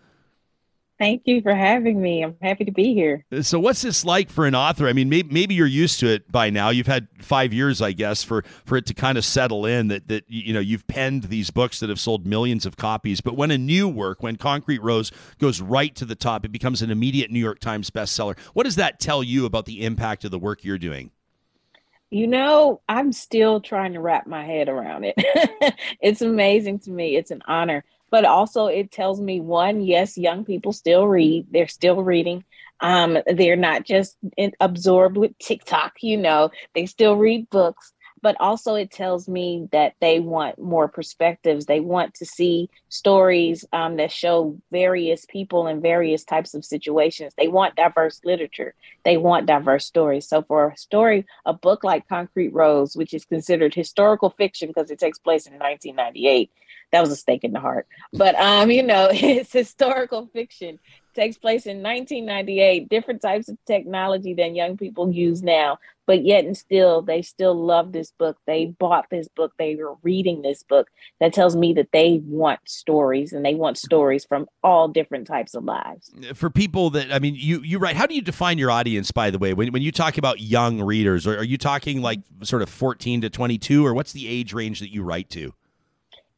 Thank you for having me. I'm happy to be here. So what's this like for an author? I mean, maybe, maybe you're used to it by now. You've had five years, I guess, for, for it to kind of settle in that, that, you know, you've penned these books that have sold millions of copies. But when a new work, when Concrete Rose goes right to the top, it becomes an immediate New York Times bestseller. What does that tell you about the impact of the work you're doing? You know, I'm still trying to wrap my head around it. It's amazing to me. It's an honor. But also it tells me, one, yes, young people still read. They're still reading. Um, they're not just in, absorbed with TikTok, you know, they still read books. But also it tells me that they want more perspectives. They want to see stories um, that show various people in various types of situations. They want diverse literature. They want diverse stories. So for a story, a book like Concrete Rose, which is considered historical fiction because it takes place in nineteen ninety-eight, that was a stake in the heart. But, um, you know, it's historical fiction. It takes place in nineteen ninety-eight, different types of technology than young people use now. But yet and still, they still love this book. They bought this book. They were reading this book. That tells me that they want stories, and they want stories from all different types of lives. For people that, I mean, you you write, how do you define your audience, by the way? When when you talk about young readers, are, are you talking like sort of fourteen to twenty-two, or what's the age range that you write to?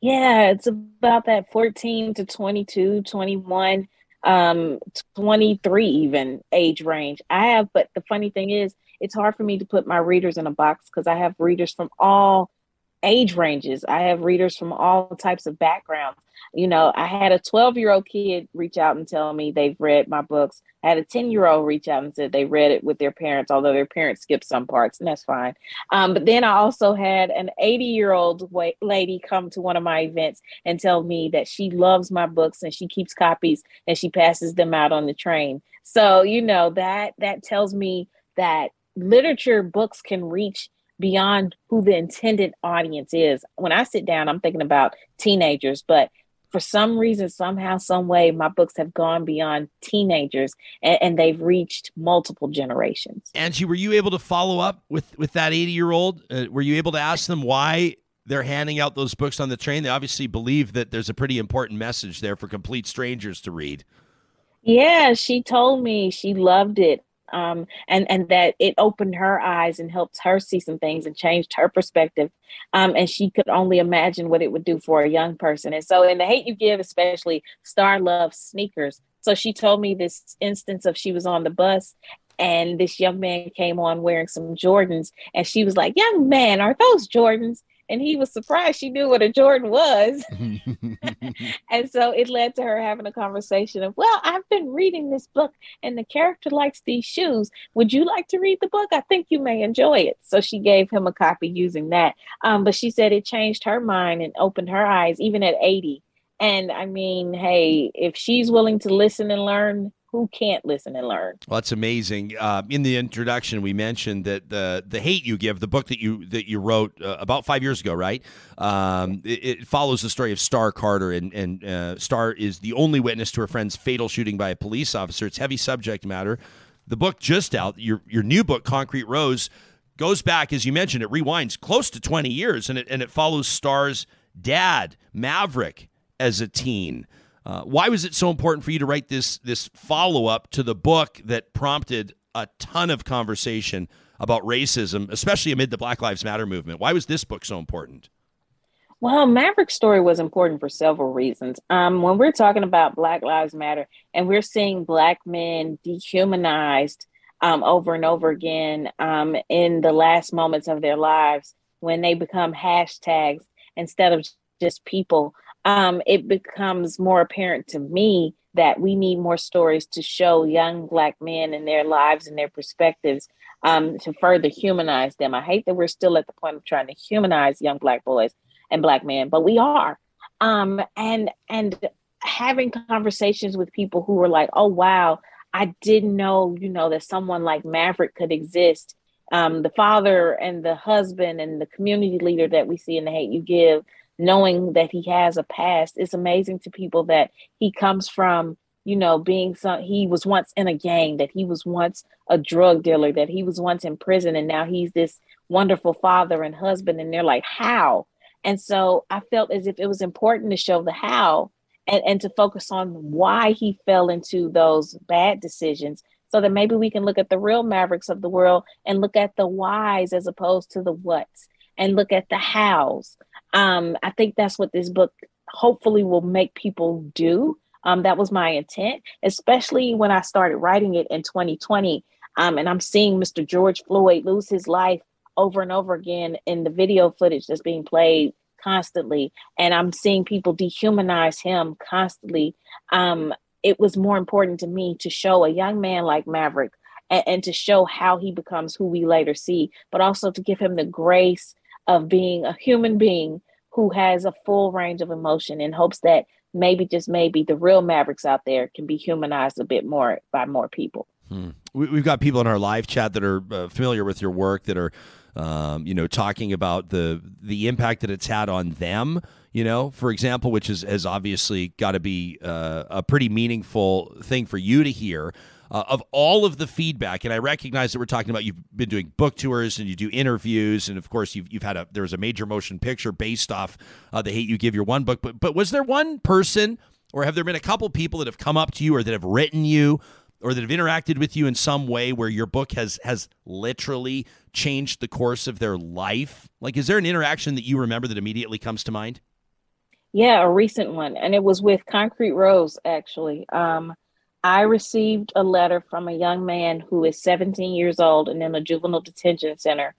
Yeah, it's about that fourteen to twenty-two, twenty-one, um, twenty-three even age range. I have, but the funny thing is, it's hard for me to put my readers in a box because I have readers from all age ranges. I have readers from all types of backgrounds. You know, I had a twelve-year-old kid reach out and tell me they've read my books. I had a ten-year-old reach out and said they read it with their parents, although their parents skipped some parts, and that's fine. Um, but then I also had an eighty-year-old lady come to one of my events and tell me that she loves my books and she keeps copies and she passes them out on the train. So, you know, that that tells me that literature books can reach beyond who the intended audience is. When I sit down, I'm thinking about teenagers, but for some reason, somehow, some way, my books have gone beyond teenagers and, and they've reached multiple generations. Angie, were you able to follow up with, with that eighty-year-old? Uh, were you able to ask them why they're handing out those books on the train? They obviously believe that there's a pretty important message there for complete strangers to read. Yeah, she told me she loved it. Um, and, and that it opened her eyes and helped her see some things and changed her perspective. Um, and she could only imagine what it would do for a young person. And so in The Hate U Give, especially, Star loves sneakers. So she told me this instance of she was on the bus and this young man came on wearing some Jordans. And she was like, young man, are those Jordans? And he was surprised she knew what a Jordan was. And so it led to her having a conversation of, well, I've been reading this book and the character likes these shoes. Would you like to read the book? I think you may enjoy it. So she gave him a copy using that. Um, but she said it changed her mind and opened her eyes, even at eighty. And I mean, hey, if she's willing to listen and learn, who can't listen and learn? Well, that's amazing. Uh, in the introduction, we mentioned that the the Hate U Give, the book that you that you wrote uh, about five years ago, right? Um, it, it follows the story of Starr Carter, and and uh, Starr is the only witness to her friend's fatal shooting by a police officer. It's heavy subject matter. The book just out, your your new book, Concrete Rose, goes back, as you mentioned, it rewinds close to twenty years, and it and it follows Starr's dad, Maverick, as a teen. Uh, why was it so important for you to write this this follow-up to the book that prompted a ton of conversation about racism, especially amid the Black Lives Matter movement? Why was this book so important? Well, Maverick's story was important for several reasons. Um, when we're talking about Black Lives Matter and we're seeing Black men dehumanized um, over and over again um, in the last moments of their lives when they become hashtags instead of just people. Um, it becomes more apparent to me that we need more stories to show young Black men and their lives and their perspectives um, to further humanize them. I hate that we're still at the point of trying to humanize young Black boys and Black men, but we are. Um, and and having conversations with people who were like, oh, wow, I didn't know, you know, that someone like Maverick could exist. Um, the father and the husband and the community leader that we see in The Hate U Give, knowing that he has a past, it's amazing to people that he comes from, you know, being some, he was once in a gang, that he was once a drug dealer, that he was once in prison, and now he's this wonderful father and husband, and they're like, how? And so I felt as if it was important to show the how and, and to focus on why he fell into those bad decisions, so that maybe we can look at the real Mavericks of the world and look at the whys as opposed to the whats, and look at the hows. Um, I think that's what this book hopefully will make people do. Um, that was my intent, especially when I started writing it in twenty twenty. Um, and I'm seeing Mister George Floyd lose his life over and over again in the video footage that's being played constantly. And I'm seeing people dehumanize him constantly. Um, it was more important to me to show a young man like Maverick and, and to show how he becomes who we later see, but also to give him the grace of being a human being who has a full range of emotion, in hopes that maybe, just maybe, the real Mavericks out there can be humanized a bit more by more people. Hmm. We, we've got people in our live chat that are uh, familiar with your work, that are, um, you know, talking about the the impact that it's had on them, you know, for example, which is, has obviously got to be uh, a pretty meaningful thing for you to hear. Uh, of all of the feedback, and I recognize that we're talking about, you've been doing book tours and you do interviews, and of course you've you've had a there was a major motion picture based off uh, The Hate U Give, your one book, but but was there one person, or have there been a couple people that have come up to you, or that have written you, or that have interacted with you in some way where your book has has literally changed the course of their life? Like, is there an interaction that you remember that immediately comes to mind? Yeah, a recent one, and it was with Concrete Rose, actually. Um, I received a letter from a young man who is seventeen years old and in a juvenile detention center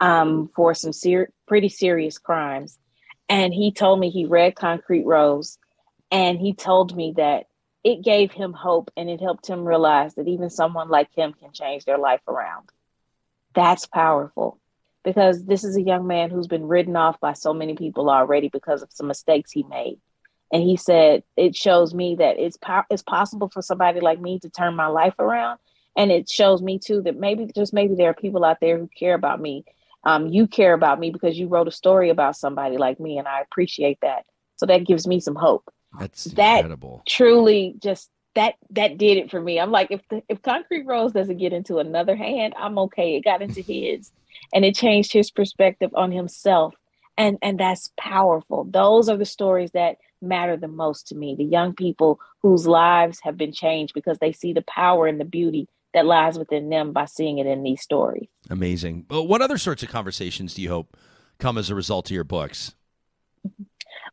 um, for some ser- pretty serious crimes. And he told me he read Concrete Rose, and he told me that it gave him hope, and it helped him realize that even someone like him can change their life around. That's powerful, because this is a young man who's been written off by so many people already because of some mistakes he made. And he said, it shows me that it's po- it's possible for somebody like me to turn my life around. And it shows me, too, that maybe, just maybe, there are people out there who care about me. Um, you care about me because you wrote a story about somebody like me, and I appreciate that. So that gives me some hope. That's that incredible. Truly just that that did it for me. I'm like, if the, if Concrete Rose doesn't get into another hand, I'm OK. It got into his, and it changed his perspective on himself. And and that's powerful. Those are the stories that matter the most to me. The young people whose lives have been changed because they see the power and the beauty that lies within them by seeing it in these stories. Amazing. But what other sorts of conversations do you hope come as a result of your books?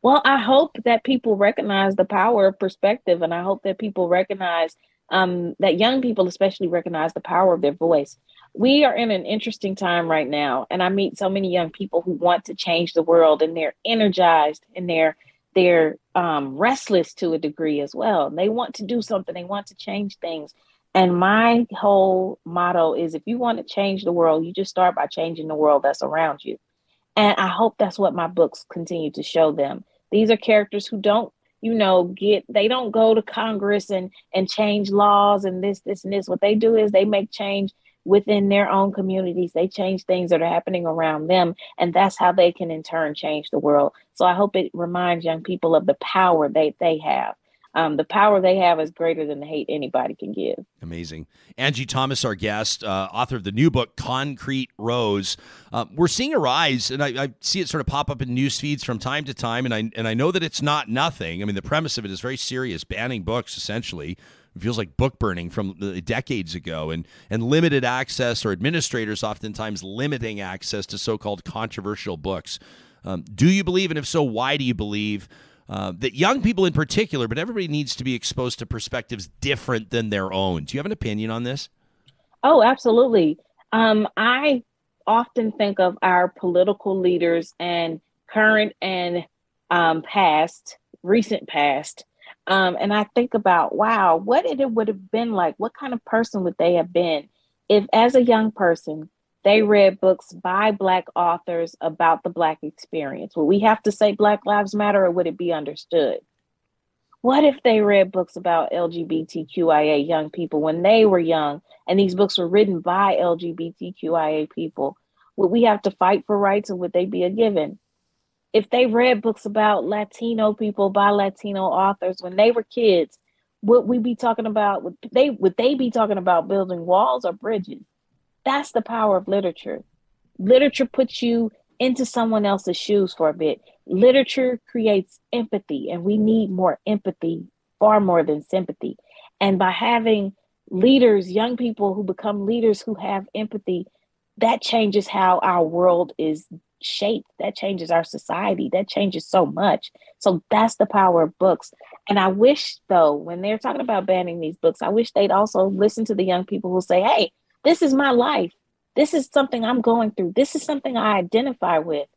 Well, I hope that people recognize the power of perspective, and I hope that people recognize um, that young people especially recognize the power of their voice. We are in an interesting time right now, and I meet so many young people who want to change the world, and they're energized, and they're They're um, restless to a degree as well. They want to do something. They want to change things. And my whole motto is, if you want to change the world, you just start by changing the world that's around you. And I hope that's what my books continue to show them. These are characters who don't, you know, get, they don't go to Congress and, and change laws and this, this, and this. What they do is they make change within their own communities. They change things that are happening around them, and that's how they can in turn change the world. So I hope it reminds young people of the power they, they have. Um, the power they have is greater than the hate anybody can give. Amazing. Angie Thomas, our guest, uh, author of the new book, Concrete Rose. Uh, we're seeing a rise, and I, I see it sort of pop up in news feeds from time to time, and I, and I know that it's not nothing. I mean, the premise of it is very serious, banning books, essentially. It feels like book burning from decades ago, and and limited access, or administrators oftentimes limiting access to so-called controversial books. Um, do you believe, and if so, why do you believe, uh, that young people in particular, but everybody, needs to be exposed to perspectives different than their own? Do you have an opinion on this? Oh, absolutely. Um, I often think of our political leaders and current and um, past, recent past. Um, and I think about, wow, what it would have been like. What kind of person would they have been if, as a young person, they read books by Black authors about the Black experience? Would we have to say Black Lives Matter, or would it be understood? What if they read books about L G B T Q I A young people when they were young, and these books were written by L G B T Q I A people? Would we have to fight for rights, or would they be a given? If they read books about Latino people by Latino authors when they were kids, would we be talking about, would they, would they be talking about building walls or bridges? That's the power of literature. Literature puts you into someone else's shoes for a bit. Literature creates empathy, and we need more empathy, far more than sympathy. And by having leaders, young people who become leaders who have empathy, that changes how our world is shaped. That changes our society. That changes so much. So that's the power of books. And I wish, though, when they're talking about banning these books, I wish they'd also listen to the young people who say, hey, this is my life. This is something I'm going through. This is something I identify with.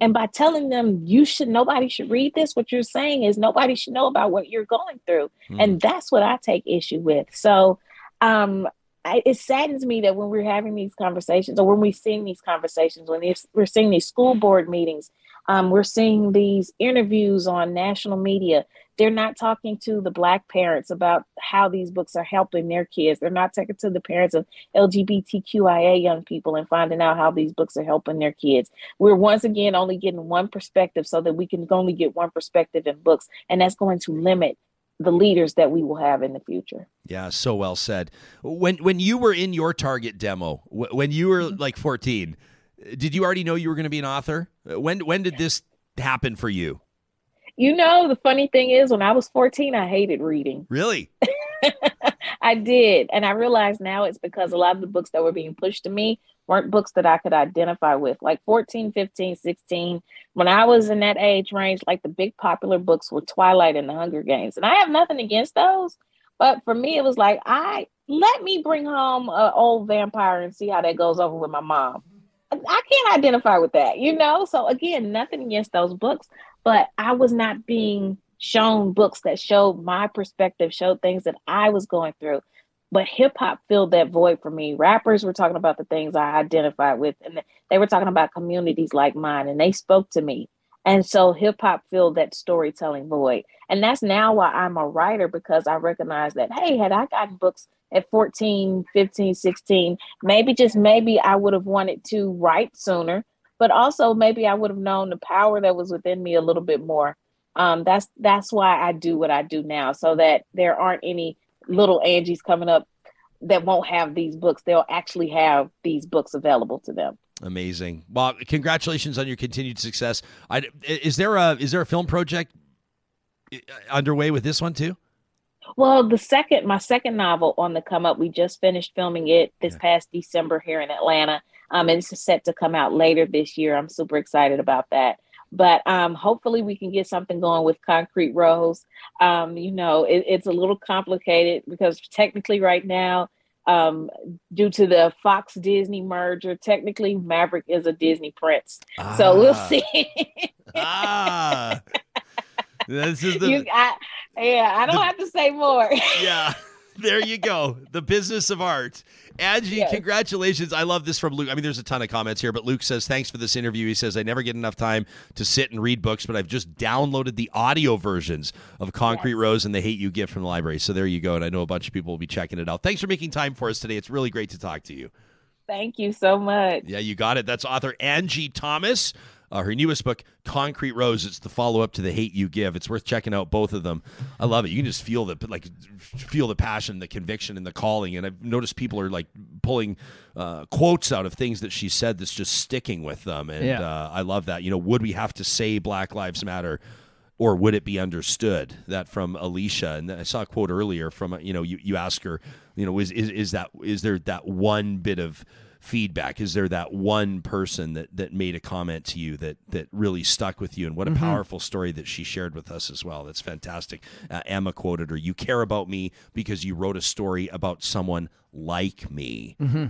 And by telling them, you should, nobody should read this, what you're saying is nobody should know about what you're going through. Mm. And that's what I take issue with. So um, I, it saddens me that when we're having these conversations, or when we're seeing these conversations, when we're seeing these school board meetings, um, we're seeing these interviews on national media, they're not talking to the Black parents about how these books are helping their kids. They're not talking to the parents of L G B T Q I A young people and finding out how these books are helping their kids. We're once again only getting one perspective, so that we can only get one perspective in books. And that's going to limit the leaders that we will have in the future. Yeah, so well said. When when you were in your Target demo, when you were like fourteen, did you already know you were going to be an author? When when did this happen for you? You know, the funny thing is, when I was fourteen, I hated reading. Really? I did. And I realize now it's because a lot of the books that were being pushed to me weren't books that I could identify with. Like fourteen, fifteen, sixteen, when I was in that age range, like the big popular books were Twilight and The Hunger Games. And I have nothing against those. But for me, it was like, I let me bring home an old vampire and see how that goes over with my mom. I can't identify with that, you know? So again, nothing against those books. But I was not being shown books that showed my perspective, showed things that I was going through. But hip hop filled that void for me. Rappers were talking about the things I identified with, and they were talking about communities like mine, and they spoke to me. And so hip hop filled that storytelling void. And that's now why I'm a writer, because I recognize that, hey, had I gotten books at fourteen, fifteen, sixteen, maybe just maybe I would have wanted to write sooner. But also maybe I would have known the power that was within me a little bit more. Um, that's that's why I do what I do now, so that there aren't any little Angies coming up that won't have these books. They'll actually have these books available to them. Amazing. Well, congratulations on your continued success. I, is there a is there a film project underway with this one too? Well, the second my second novel on the come up. We just finished filming it this yeah. past December here in Atlanta. Um, and it's set to come out later this year. I'm super excited about that. But um, hopefully we can get something going with Concrete Rose. Um, you know, it, it's a little complicated because technically right now, um, due to the Fox Disney merger, technically Maverick is a Disney prince. Ah. So we'll see. ah. This is the... You, I, yeah, I don't the... have to say more. Yeah. There you go. The business of art. Angie, yes. Congratulations. I love this from Luke. I mean, there's a ton of comments here, but Luke says, thanks for this interview. He says, I never get enough time to sit and read books, but I've just downloaded the audio versions of Concrete yes. Rose and The Hate U Give from the library. So there you go. And I know a bunch of people will be checking it out. Thanks for making time for us today. It's really great to talk to you. Thank you so much. Yeah, you got it. That's author Angie Thomas. Uh, her newest book, Concrete Rose, it's the follow-up to The Hate U Give. It's worth checking out both of them. I love it. You can just feel the like, feel the passion, the conviction, and the calling. And I've noticed people are like pulling uh, quotes out of things that she said that's just sticking with them. And yeah. uh, I love that. You know, would we have to say Black Lives Matter, or would it be understood? That from Alicia, and I saw a quote earlier from you know you, you ask her, you know, is is is that is there that one bit of feedback? Is there that one person that that made a comment to you that that really stuck with you? And what a mm-hmm. powerful story that she shared with us as well. That's fantastic. Uh, Emma quoted her, "You care about me because you wrote a story about someone like me." Mm-hmm.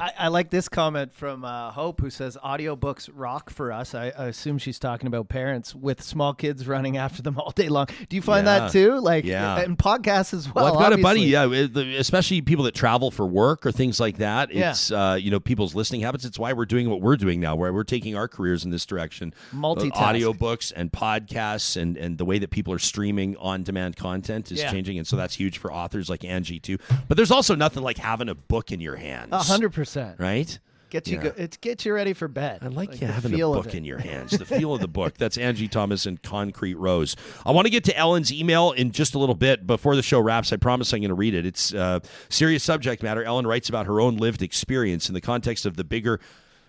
I, I like this comment from uh, Hope, who says, "Audiobooks rock for us." I, I assume she's talking about parents with small kids running after them all day long. Do you find yeah. that too? Like, yeah. and podcasts as well. Well, I've got obviously. a buddy, yeah, especially people that travel for work or things like that. It's, yeah. uh, you know, people's listening habits. It's why we're doing what we're doing now, where we're taking our careers in this direction. Multitask. Audiobooks and podcasts and, and the way that people are streaming on-demand content is yeah. changing. And so that's huge for authors like Angie too. But there's also nothing like having a book in your hands. A hundred percent. Right? Get you yeah. go, it's get you ready for bed. I like, like you having a book in your hands. The feel of the book. That's Angie Thomas and Concrete Rose. I want to get to Ellen's email in just a little bit. Before the show wraps, I promise I'm going to read it. It's uh, serious subject matter. Ellen writes about her own lived experience in the context of the bigger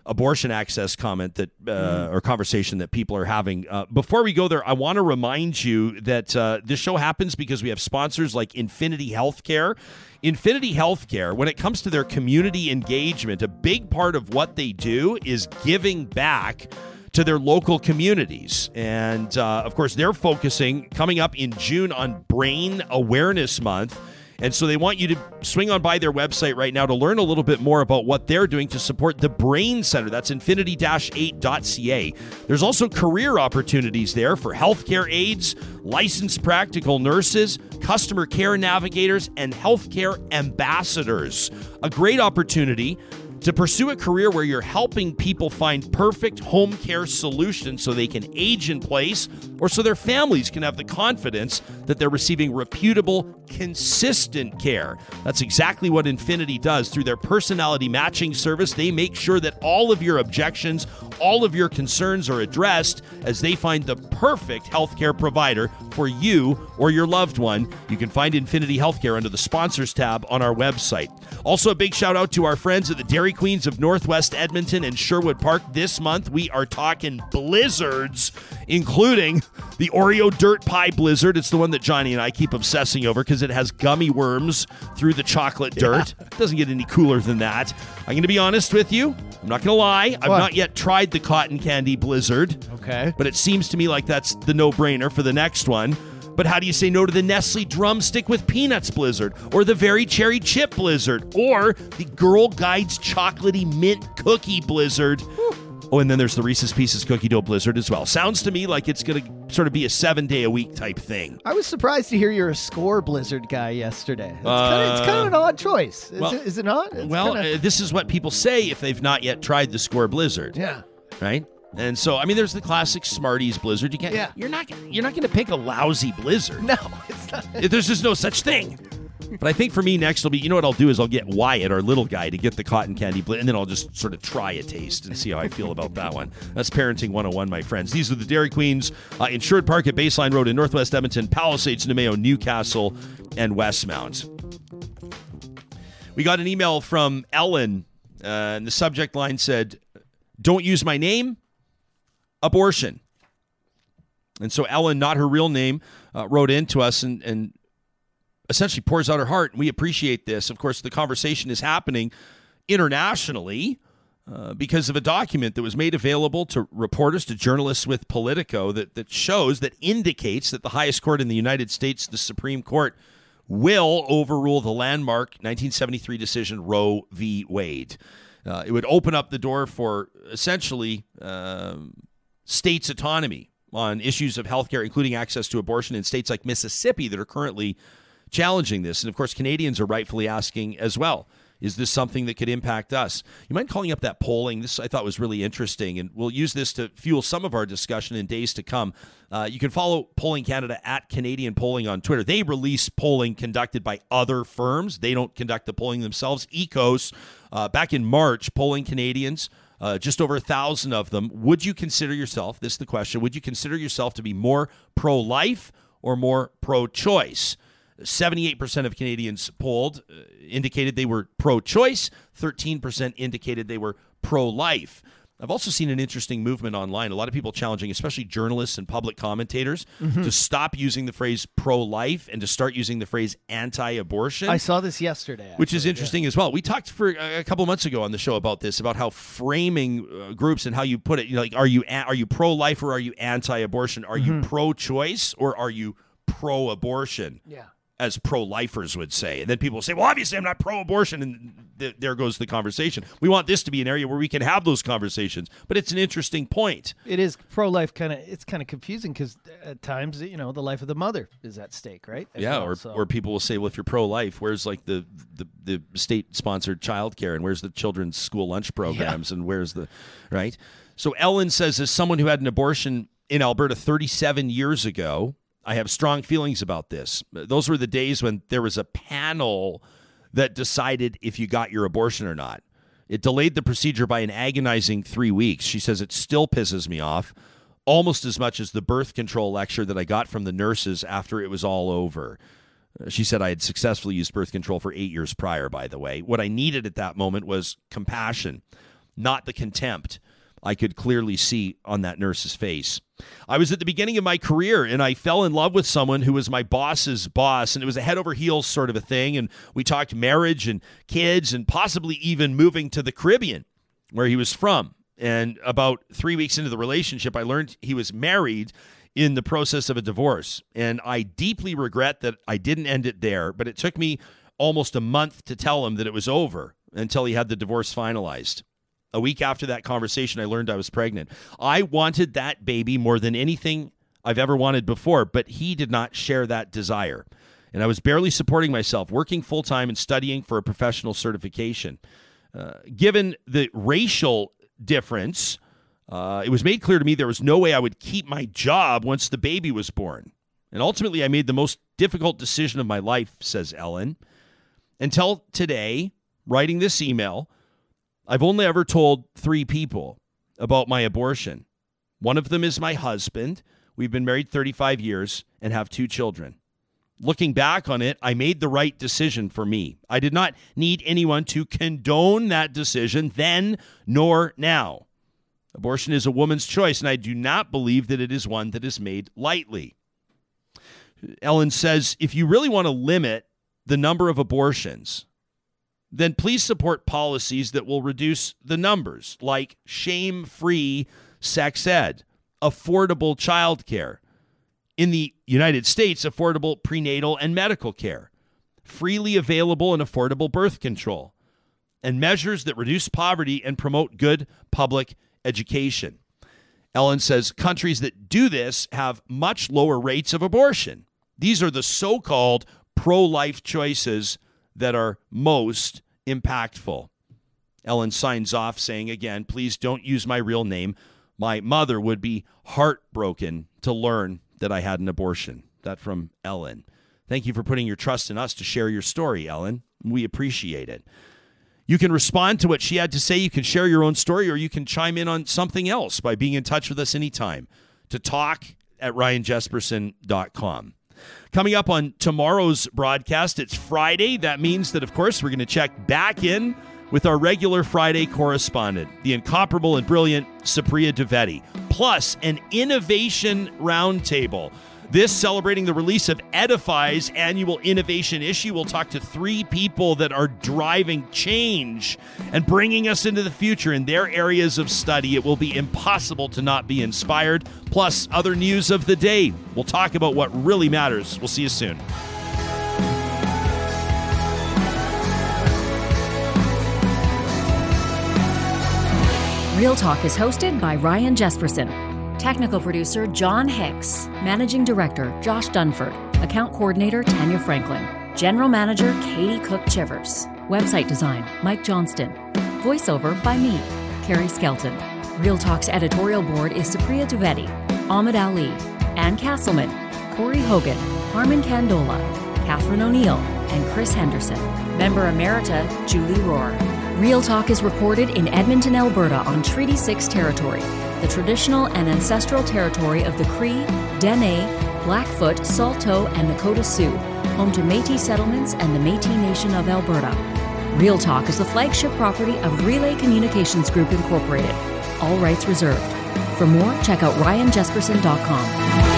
abortion access comment that uh, mm-hmm. or conversation that people are having. Uh, before we go there, I want to remind you that uh, this show happens because we have sponsors like Infinity Healthcare. Infinity Healthcare, when it comes to their community engagement, a big part of what they do is giving back to their local communities. And uh, of course, they're focusing coming up in June on Brain Awareness Month. And so they want you to swing on by their website right now to learn a little bit more about what they're doing to support the Brain Center. That's infinity dash eight dot c a. There's also career opportunities there for healthcare aides, licensed practical nurses, customer care navigators, and healthcare ambassadors. A great opportunity to pursue a career where you're helping people find perfect home care solutions so they can age in place or so their families can have the confidence that they're receiving reputable, consistent care. That's exactly what Infinity does. Through their personality matching service, they make sure that all of your objections, all of your concerns are addressed as they find the perfect healthcare provider for you or your loved one. You can find Infinity Healthcare under the sponsors tab on our website. Also, a big shout out to our friends at the Dairy Queens of Northwest Edmonton and Sherwood Park. This month, we are talking blizzards, including the Oreo Dirt Pie Blizzard. It's the one that Johnny and I keep obsessing over because it has gummy worms through the chocolate dirt. Yeah. It doesn't get any cooler than that. I'm going to be honest with you. I'm not going to lie. What? I've not yet tried the Cotton Candy Blizzard. Okay. But it seems to me like that's the no-brainer for the next one. But how do you say no to the Nestle Drumstick with Peanuts Blizzard, or the Very Cherry Chip Blizzard, or the Girl Guides Chocolatey Mint Cookie Blizzard? Whew. Oh, and then there's the Reese's Pieces Cookie Dough Blizzard as well. Sounds to me like it's going to sort of be a seven-day-a-week type thing. I was surprised to hear you're a Score Blizzard guy yesterday. It's uh, kind of an odd choice. Is, well, it, is it not? It's well, kinda... uh, this is what people say if they've not yet tried the Score Blizzard. Yeah. Right? And so, I mean, there's the classic Smarties Blizzard. You can't. Yeah. You're not. You're not going to pick a lousy Blizzard. No, it's not. There's just no such thing. But I think for me next will be, you know what I'll do is I'll get Wyatt, our little guy, to get the Cotton Candy Blizzard, and then I'll just sort of try a taste and see how I feel about that one. That's Parenting one oh one, my friends. These are the Dairy Queens uh, in Sherwood Park at Baseline Road in Northwest Edmonton, Palisades, Namayo, Newcastle, and Westmount. We got an email from Ellen, uh, and the subject line said, "Don't use my name. Abortion." And so Ellen, not her real name, uh, wrote in to us and, and essentially pours out her heart. And we appreciate this. Of course, the conversation is happening internationally uh, because of a document that was made available to reporters, to journalists with Politico that, that shows, that indicates that the highest court in the United States, the Supreme Court, will overrule the landmark nineteen seventy-three decision Roe v. Wade. Uh, it would open up the door for essentially... Um, states' autonomy on issues of healthcare, including access to abortion in states like Mississippi that are currently challenging this. And of course, Canadians are rightfully asking as well, is this something that could impact us? You mind calling up that polling? This I thought was really interesting, and we'll use this to fuel some of our discussion in days to come. Uh, you can follow Polling Canada at Canadian Polling on Twitter. They release polling conducted by other firms. They don't conduct the polling themselves. Ecos, uh, back in March, polling Canadians, Uh, just over a thousand of them. Would you consider yourself, this is the question, would you consider yourself to be more pro-life or more pro-choice? seventy-eight percent of Canadians polled uh, indicated they were pro-choice. thirteen percent indicated they were pro-life. I've also seen an interesting movement online. A lot of people challenging, especially journalists and public commentators, mm-hmm. to stop using the phrase pro-life and to start using the phrase anti-abortion. I saw this yesterday. Actually, which is interesting yeah. as well. We talked for a couple months ago on the show about this, about how framing uh, groups and how you put it, you know, like, are you a- are you pro-life or are you anti-abortion? Are mm-hmm. you pro-choice or are you pro-abortion? Yeah. As pro-lifers would say. And then people say, well, obviously I'm not pro-abortion, and th- there goes the conversation. We want this to be an area where we can have those conversations, but it's an interesting point. It is pro-life kind of, it's kind of confusing because at times, you know, the life of the mother is at stake, right? As yeah, well, or, so. or people will say, well, if you're pro-life, where's like the, the, the state-sponsored childcare, and where's the children's school lunch programs, yeah. and where's the, right? So Ellen says, as someone who had an abortion in Alberta thirty-seven years ago, I have strong feelings about this. Those were the days when there was a panel that decided if you got your abortion or not. It delayed the procedure by an agonizing three weeks. She says it still pisses me off almost as much as the birth control lecture that I got from the nurses after it was all over. She said I had successfully used birth control for eight years prior, by the way. What I needed at that moment was compassion, not the contempt I could clearly see on that nurse's face. I was at the beginning of my career, and I fell in love with someone who was my boss's boss, and it was a head over heels sort of a thing, and we talked marriage and kids and possibly even moving to the Caribbean, where he was from. And about three weeks into the relationship, I learned he was married in the process of a divorce, and I deeply regret that I didn't end it there, but it took me almost a month to tell him that it was over until he had the divorce finalized. A week after that conversation, I learned I was pregnant. I wanted that baby more than anything I've ever wanted before, but he did not share that desire. And I was barely supporting myself, working full-time and studying for a professional certification. Uh, given the racial difference, uh, it was made clear to me there was no way I would keep my job once the baby was born. And ultimately, I made the most difficult decision of my life, says Ellen. Until today, writing this email, I've only ever told three people about my abortion. One of them is my husband. We've been married thirty-five years and have two children. Looking back on it, I made the right decision for me. I did not need anyone to condone that decision then nor now. Abortion is a woman's choice, and I do not believe that it is one that is made lightly. Ellen says, if you really want to limit the number of abortions, then please support policies that will reduce the numbers, like shame-free sex ed, affordable child care, in the United States, affordable prenatal and medical care, freely available and affordable birth control, and measures that reduce poverty and promote good public education. Ellen says countries that do this have much lower rates of abortion. These are the so-called pro-life choices that are most impactful. Ellen signs off saying, again, please don't use my real name. My mother would be heartbroken to learn that I had an abortion. That from Ellen. Thank you for putting your trust in us to share your story, Ellen. We appreciate it. You can respond to what she had to say. You can share your own story, or you can chime in on something else by being in touch with us anytime. To talk at ryan jesperson dot com. Coming up on tomorrow's broadcast, it's Friday. That means that, of course, we're going to check back in with our regular Friday correspondent, the incomparable and brilliant Supriya Dwivedi, plus an innovation roundtable. This celebrating the release of Edify's annual innovation issue. We'll talk to three people that are driving change and bringing us into the future in their areas of study. It will be impossible to not be inspired. Plus, other news of the day. We'll talk about what really matters. We'll see you soon. Real Talk is hosted by Ryan Jesperson. Technical producer, John Hicks. Managing director, Josh Dunford. Account coordinator, Tanya Franklin. General manager, Katie Cook-Chivers. Website design, Mike Johnston. Voiceover by me, Carrie Skelton. Real Talk's editorial board is Supriya Dwivedi, Ahmed Ali, Ann Castleman, Corey Hogan, Harmon Candola, Catherine O'Neill, and Chris Henderson. Member Emerita, Julie Rohr. Real Talk is recorded in Edmonton, Alberta on Treaty six territory, the traditional and ancestral territory of the Cree, Dene, Blackfoot, Saulteaux, and Nakota Sioux, home to Métis settlements and the Métis Nation of Alberta. Real Talk is the flagship property of Relay Communications Group Incorporated. All rights reserved. For more, check out ryan jesperson dot com.